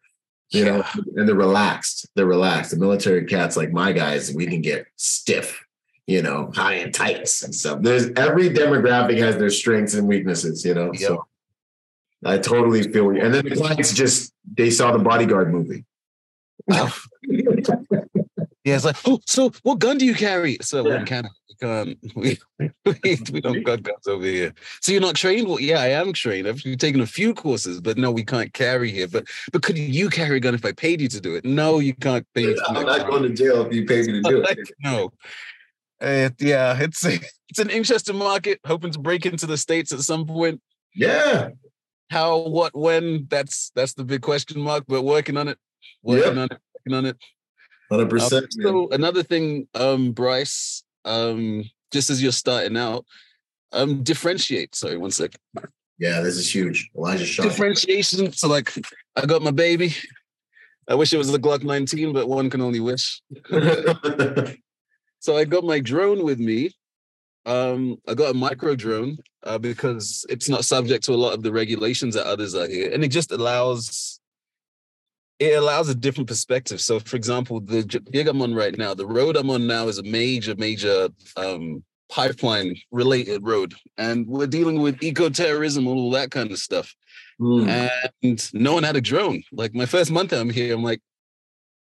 you know? And they're relaxed. The military cats, like my guys, we can get stiff, you know, high and tights and stuff. There's every demographic has their strengths and weaknesses, you know? Yep. So I totally feel you. And then the clients just, they saw the Bodyguard movie. Oh. It's like, oh, so what gun do you carry? So we can't. We don't got guns over here. So you're not trained? Well, yeah, I am trained. I've taken a few courses, but no, we can't carry here. But could you carry a gun if I paid you to do it? No, you can't pay me. I'm not going to jail if you pay me to do it. No. It's an interesting market, hoping to break into the States at some point. Yeah. How, what, when, that's the big question mark, but working on it. 100%. So another thing, Bryce, just as you're starting out, differentiate. Sorry, one second. Yeah, this is huge. Elijah shot. Differentiation. So like, I got my baby. I wish it was the Glock 19, but one can only wish. So I got my drone with me. I got a micro drone because it's not subject to a lot of the regulations that others are here. And it just allows a different perspective. So, for example, the gig I'm on right now, the road I'm on now is a major, major pipeline-related road. And we're dealing with eco-terrorism, all that kind of stuff. Mm. And no one had a drone. Like, my first month I'm here, I'm like,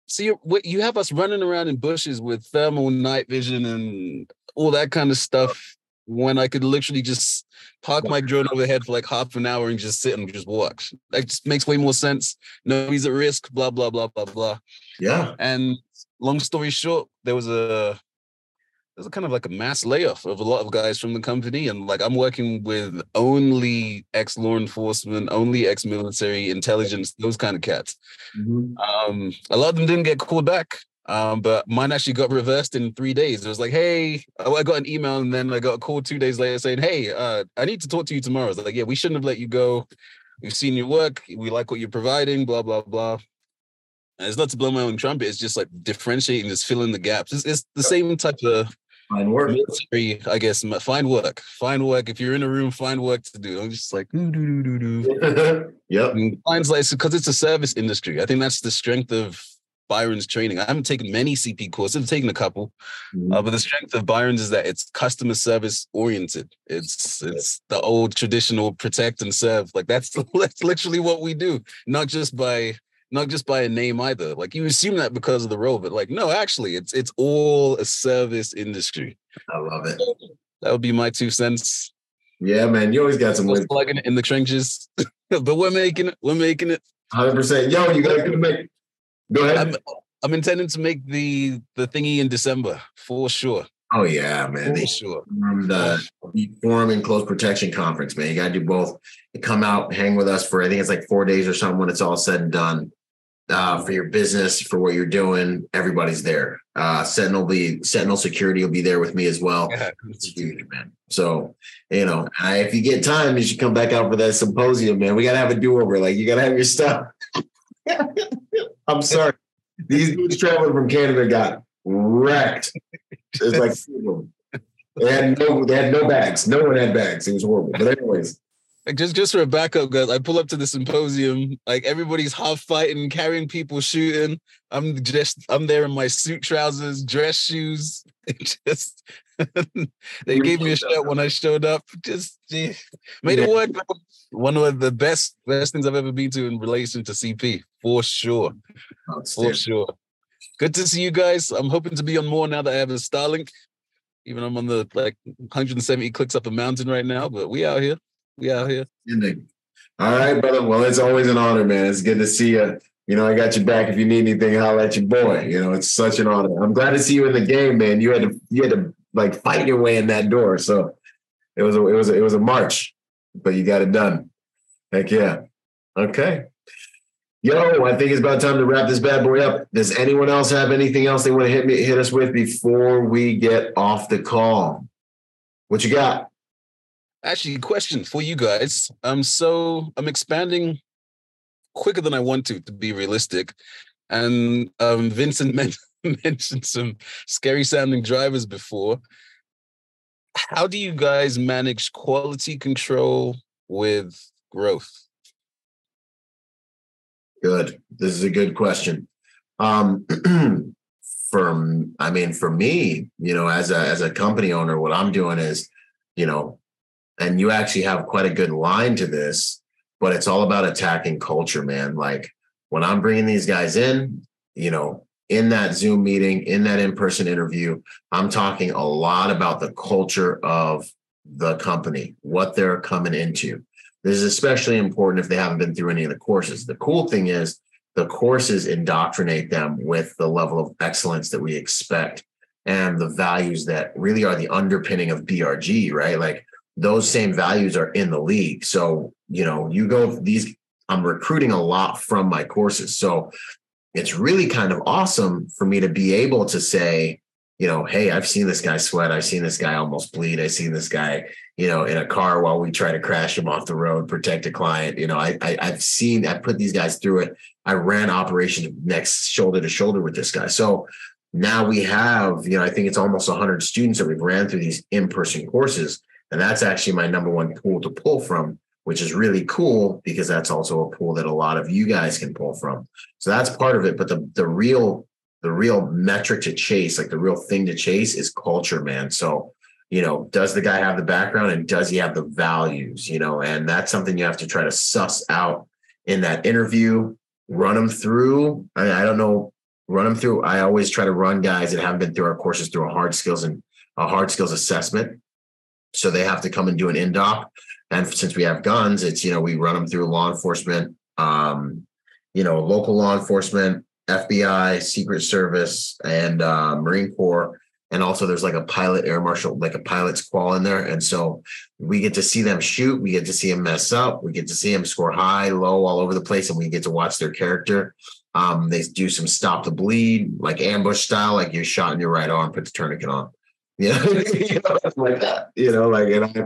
so you have us running around in bushes with thermal night vision and all that kind of stuff when I could literally just park my drone overhead for like half an hour and just sit and just watch. That just makes way more sense. Nobody's at risk, blah, blah, blah, blah, blah. Yeah. And long story short, there was a kind of like a mass layoff of a lot of guys from the company. And like, I'm working with only ex-law enforcement, only ex-military intelligence, those kind of cats. Mm-hmm. A lot of them didn't get called back. But mine actually got reversed in 3 days. It was like, hey, I got an email and then I got a call 2 days later saying, hey, I need to talk to you tomorrow. I was like, yeah, we shouldn't have let you go. We've seen your work. We like what you're providing, blah, blah, blah. And it's not to blow my own trumpet. It's just like differentiating, just filling the gaps. It's the same type of find work, military, I guess. Find work. Find work. If you're in a room, find work to do. I'm just like, do, do, do, do. Yep. And mine's like, because it's a service industry. I think that's the strength of Byron's training. I haven't taken many CP courses. I've taken a couple, but the strength of Byron's is that it's customer service oriented. It's the old traditional protect and serve. Like that's literally what we do. Not just by a name either. Like you assume that because of the role, but like no, actually, it's all a service industry. I love it. That would be my 2 cents. Yeah, man, you always got some. We're plugging it in the trenches, but we're making it. 100%. Yo, you guys gonna make. Go ahead. I'm intending to make the thingy in December for sure. Oh yeah, man. For sure. The forum and close protection conference, man. You gotta do both. You come out, hang with us for I think it's like 4 days or something when it's all said and done. For your business, for what you're doing, everybody's there. Sentinel Security will be there with me as well. Yeah. It's huge, man. So, you know, if you get time, you should come back out for that symposium, man. We gotta have a do-over. Like you gotta have your stuff. I'm sorry. These dudes traveling from Canada got wrecked. It's like they had no bags. No one had bags. It was horrible. But anyways, like just for a backup, guys, I pull up to the symposium. Like everybody's half fighting, carrying people, shooting. I'm there in my suit, trousers, dress shoes. They gave me a shirt when I showed up. Made it work. One of the best things I've ever been to in relation to CP, for sure. For sure. Good to see you guys. I'm hoping to be on more now that I have a Starlink. Even I'm on the 170 clicks up a mountain right now, but we out here. We out here. All right, brother. Well, it's always an honor, man. It's good to see you. You know, I got your back. If you need anything, holler at your boy. You know, it's such an honor. I'm glad to see you in the game, man. You had to fight your way in that door. So it was a march, but you got it done. Heck yeah. Okay. Yo, I think it's about time to wrap this bad boy up. Does anyone else have anything else they want to hit us with before we get off the call? What you got? Actually, question for you guys. So I'm expanding quicker than I want to be realistic. And Vincent mentioned some scary sounding drivers before. How do you guys manage quality control with growth? Good. This is a good question. For me, you know, as a company owner, what I'm doing is, you know, and you actually have quite a good line to this, but it's all about attacking culture, man. Like when I'm bringing these guys in, you know, in that Zoom meeting, in that in-person interview, I'm talking a lot about the culture of the company, what they're coming into. This is especially important if they haven't been through any of the courses. The cool thing is the courses indoctrinate them with the level of excellence that we expect and the values that really are the underpinning of BRG, right? Like those same values are in the league. So, you know, I'm recruiting a lot from my courses. So it's really kind of awesome for me to be able to say, you know, hey, I've seen this guy sweat. I've seen this guy almost bleed. I've seen this guy, you know, in a car while we try to crash him off the road, protect a client. You know, I put these guys through it. I ran operations next shoulder to shoulder with this guy. So now we have, you know, I think it's almost 100 students that we've ran through these in-person courses. And that's actually my number one pool to pull from, which is really cool because that's also a pool that a lot of you guys can pull from. So that's part of it. But the real metric to chase, like the real thing to chase is culture, man. So, you know, does the guy have the background and does he have the values, you know, and that's something you have to try to suss out in that interview, run them through. I always try to run guys that haven't been through our courses through a hard skills assessment. So they have to come and do an in-doc. And since we have guns, it's, you know, we run them through law enforcement, you know, local law enforcement, FBI, Secret Service, and Marine Corps. And also there's like a pilot air marshal, like a pilot's qual in there. And so we get to see them shoot. We get to see them mess up. We get to see them score high, low, all over the place. And we get to watch their character. They do some stop the bleed, like ambush style, like you're shot in your right arm, put the tourniquet on. You know, like that, you know, like, and I've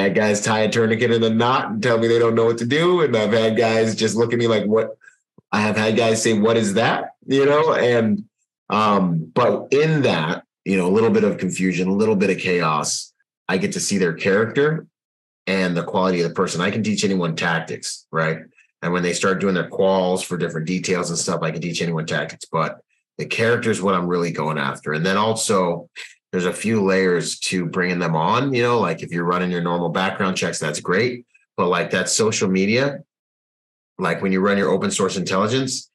had guys tie a tourniquet in a knot and tell me they don't know what to do. And I've had guys just look at me like, what? I have had guys say, what is that? You know, and, but in that, you know, a little bit of confusion, a little bit of chaos, I get to see their character and the quality of the person. I can teach anyone tactics, right? And when they start doing their quals for different details and stuff, I can teach anyone tactics, but the character is what I'm really going after. And then also there's a few layers to bringing them on, you know, like if you're running your normal background checks, that's great. But like that social media, like when you run your open source intelligence,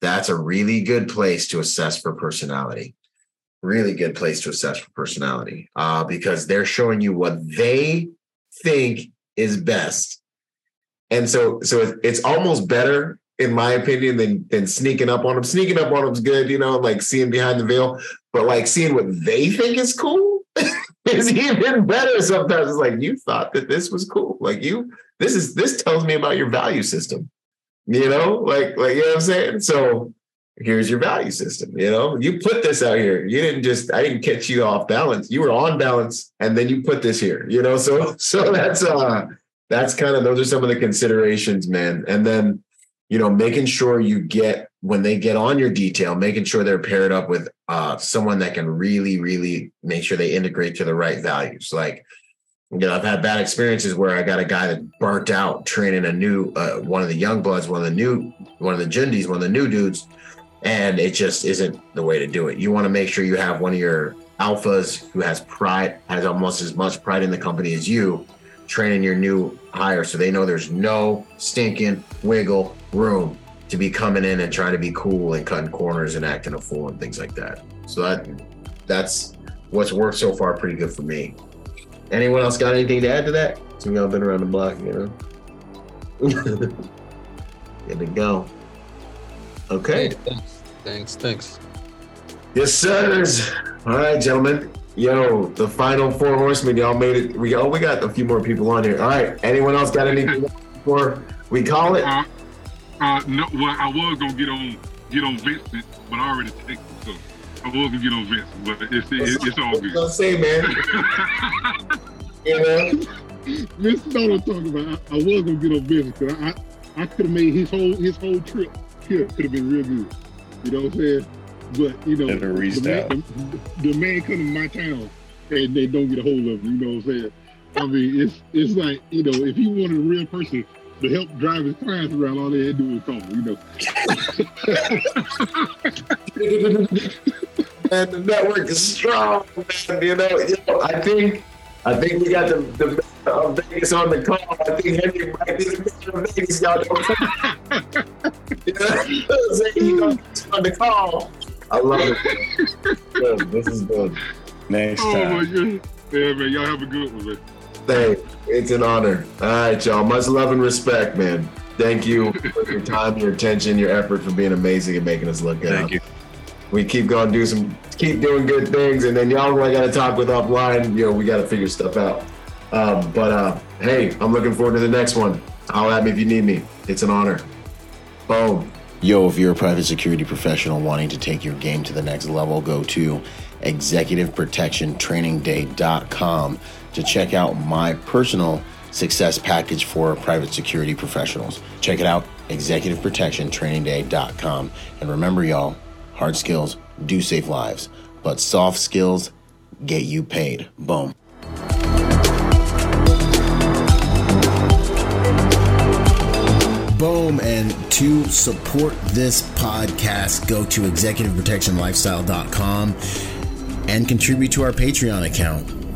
that's a really good place to assess for personality. Really good place to assess for personality because they're showing you what they think is best. And so it's almost better, in my opinion, than sneaking up on them. Sneaking up on them's good, you know, like seeing behind the veil, but like seeing what they think is cool is even better. Sometimes it's like, you thought that this was cool. Like this tells me about your value system, you know, like, you know what I'm saying? So here's your value system. You know, you put this out here. I didn't catch you off balance. You were on balance and then you put this here, you know? So that's kind of, those are some of the considerations, man. And then, you know, making sure you get, when they get on your detail, making sure they're paired up with someone that can really, really make sure they integrate to the right values. Like, you know, I've had bad experiences where I got a guy that burnt out training a new, one of the young bloods, one of the Jindies, one of the new dudes. And it just isn't the way to do it. You want to make sure you have one of your alphas who has pride, has almost as much pride in the company as you, training your new hire, so they know there's no stinking wiggle room to be coming in and trying to be cool and cutting corners and acting a fool and things like that. So that's what's worked so far pretty good for me. Anyone else got anything to add to that? So we all been around the block, you know? Good to go. Okay. Thanks. Yes, sirs. All right, gentlemen. Yo, the final four horsemen, y'all made it. We got a few more people on here. All right. Anyone else got anything before we call it? No. Well, I was gonna get on Vincent, but I already texted him, so I was gonna get on Vincent, but it's all good. What I say, man. You know, Vincent know what I'm talking about. I was gonna get on Vincent because I could have made his whole trip. Could have been real good, you know what I'm saying? But, you know, the man come to my town and they don't get a hold of him, you know what I'm saying? I mean, it's like, you know, if he wanted a real person to help drive his clients around, all they had to do was call him, you know? And the network is strong, man, you know? I think we got the of Vegas on the call. I think Henry might be the picture of Vegas, y'all know. On the call. I love it. Good. This is good. Next time. Yeah, man. Y'all have a good one, man. Hey, it's an honor. All right, y'all. Much love and respect, man. Thank you for your time, your attention, your effort, for being amazing and making us look good. Thank you. We keep going, keep doing good things, and then y'all really got to talk with offline. You know, we got to figure stuff out. But hey, I'm looking forward to the next one. Holler at me if you need me. It's an honor. Boom. Yo, if you're a private security professional wanting to take your game to the next level, go to executiveprotectiontrainingday.com to check out my personal success package for private security professionals. Check it out, executiveprotectiontrainingday.com. And remember, y'all, hard skills do save lives, but soft skills get you paid. Boom. Boom. And to support this podcast, go to executiveprotectionlifestyle.com and contribute to our Patreon account.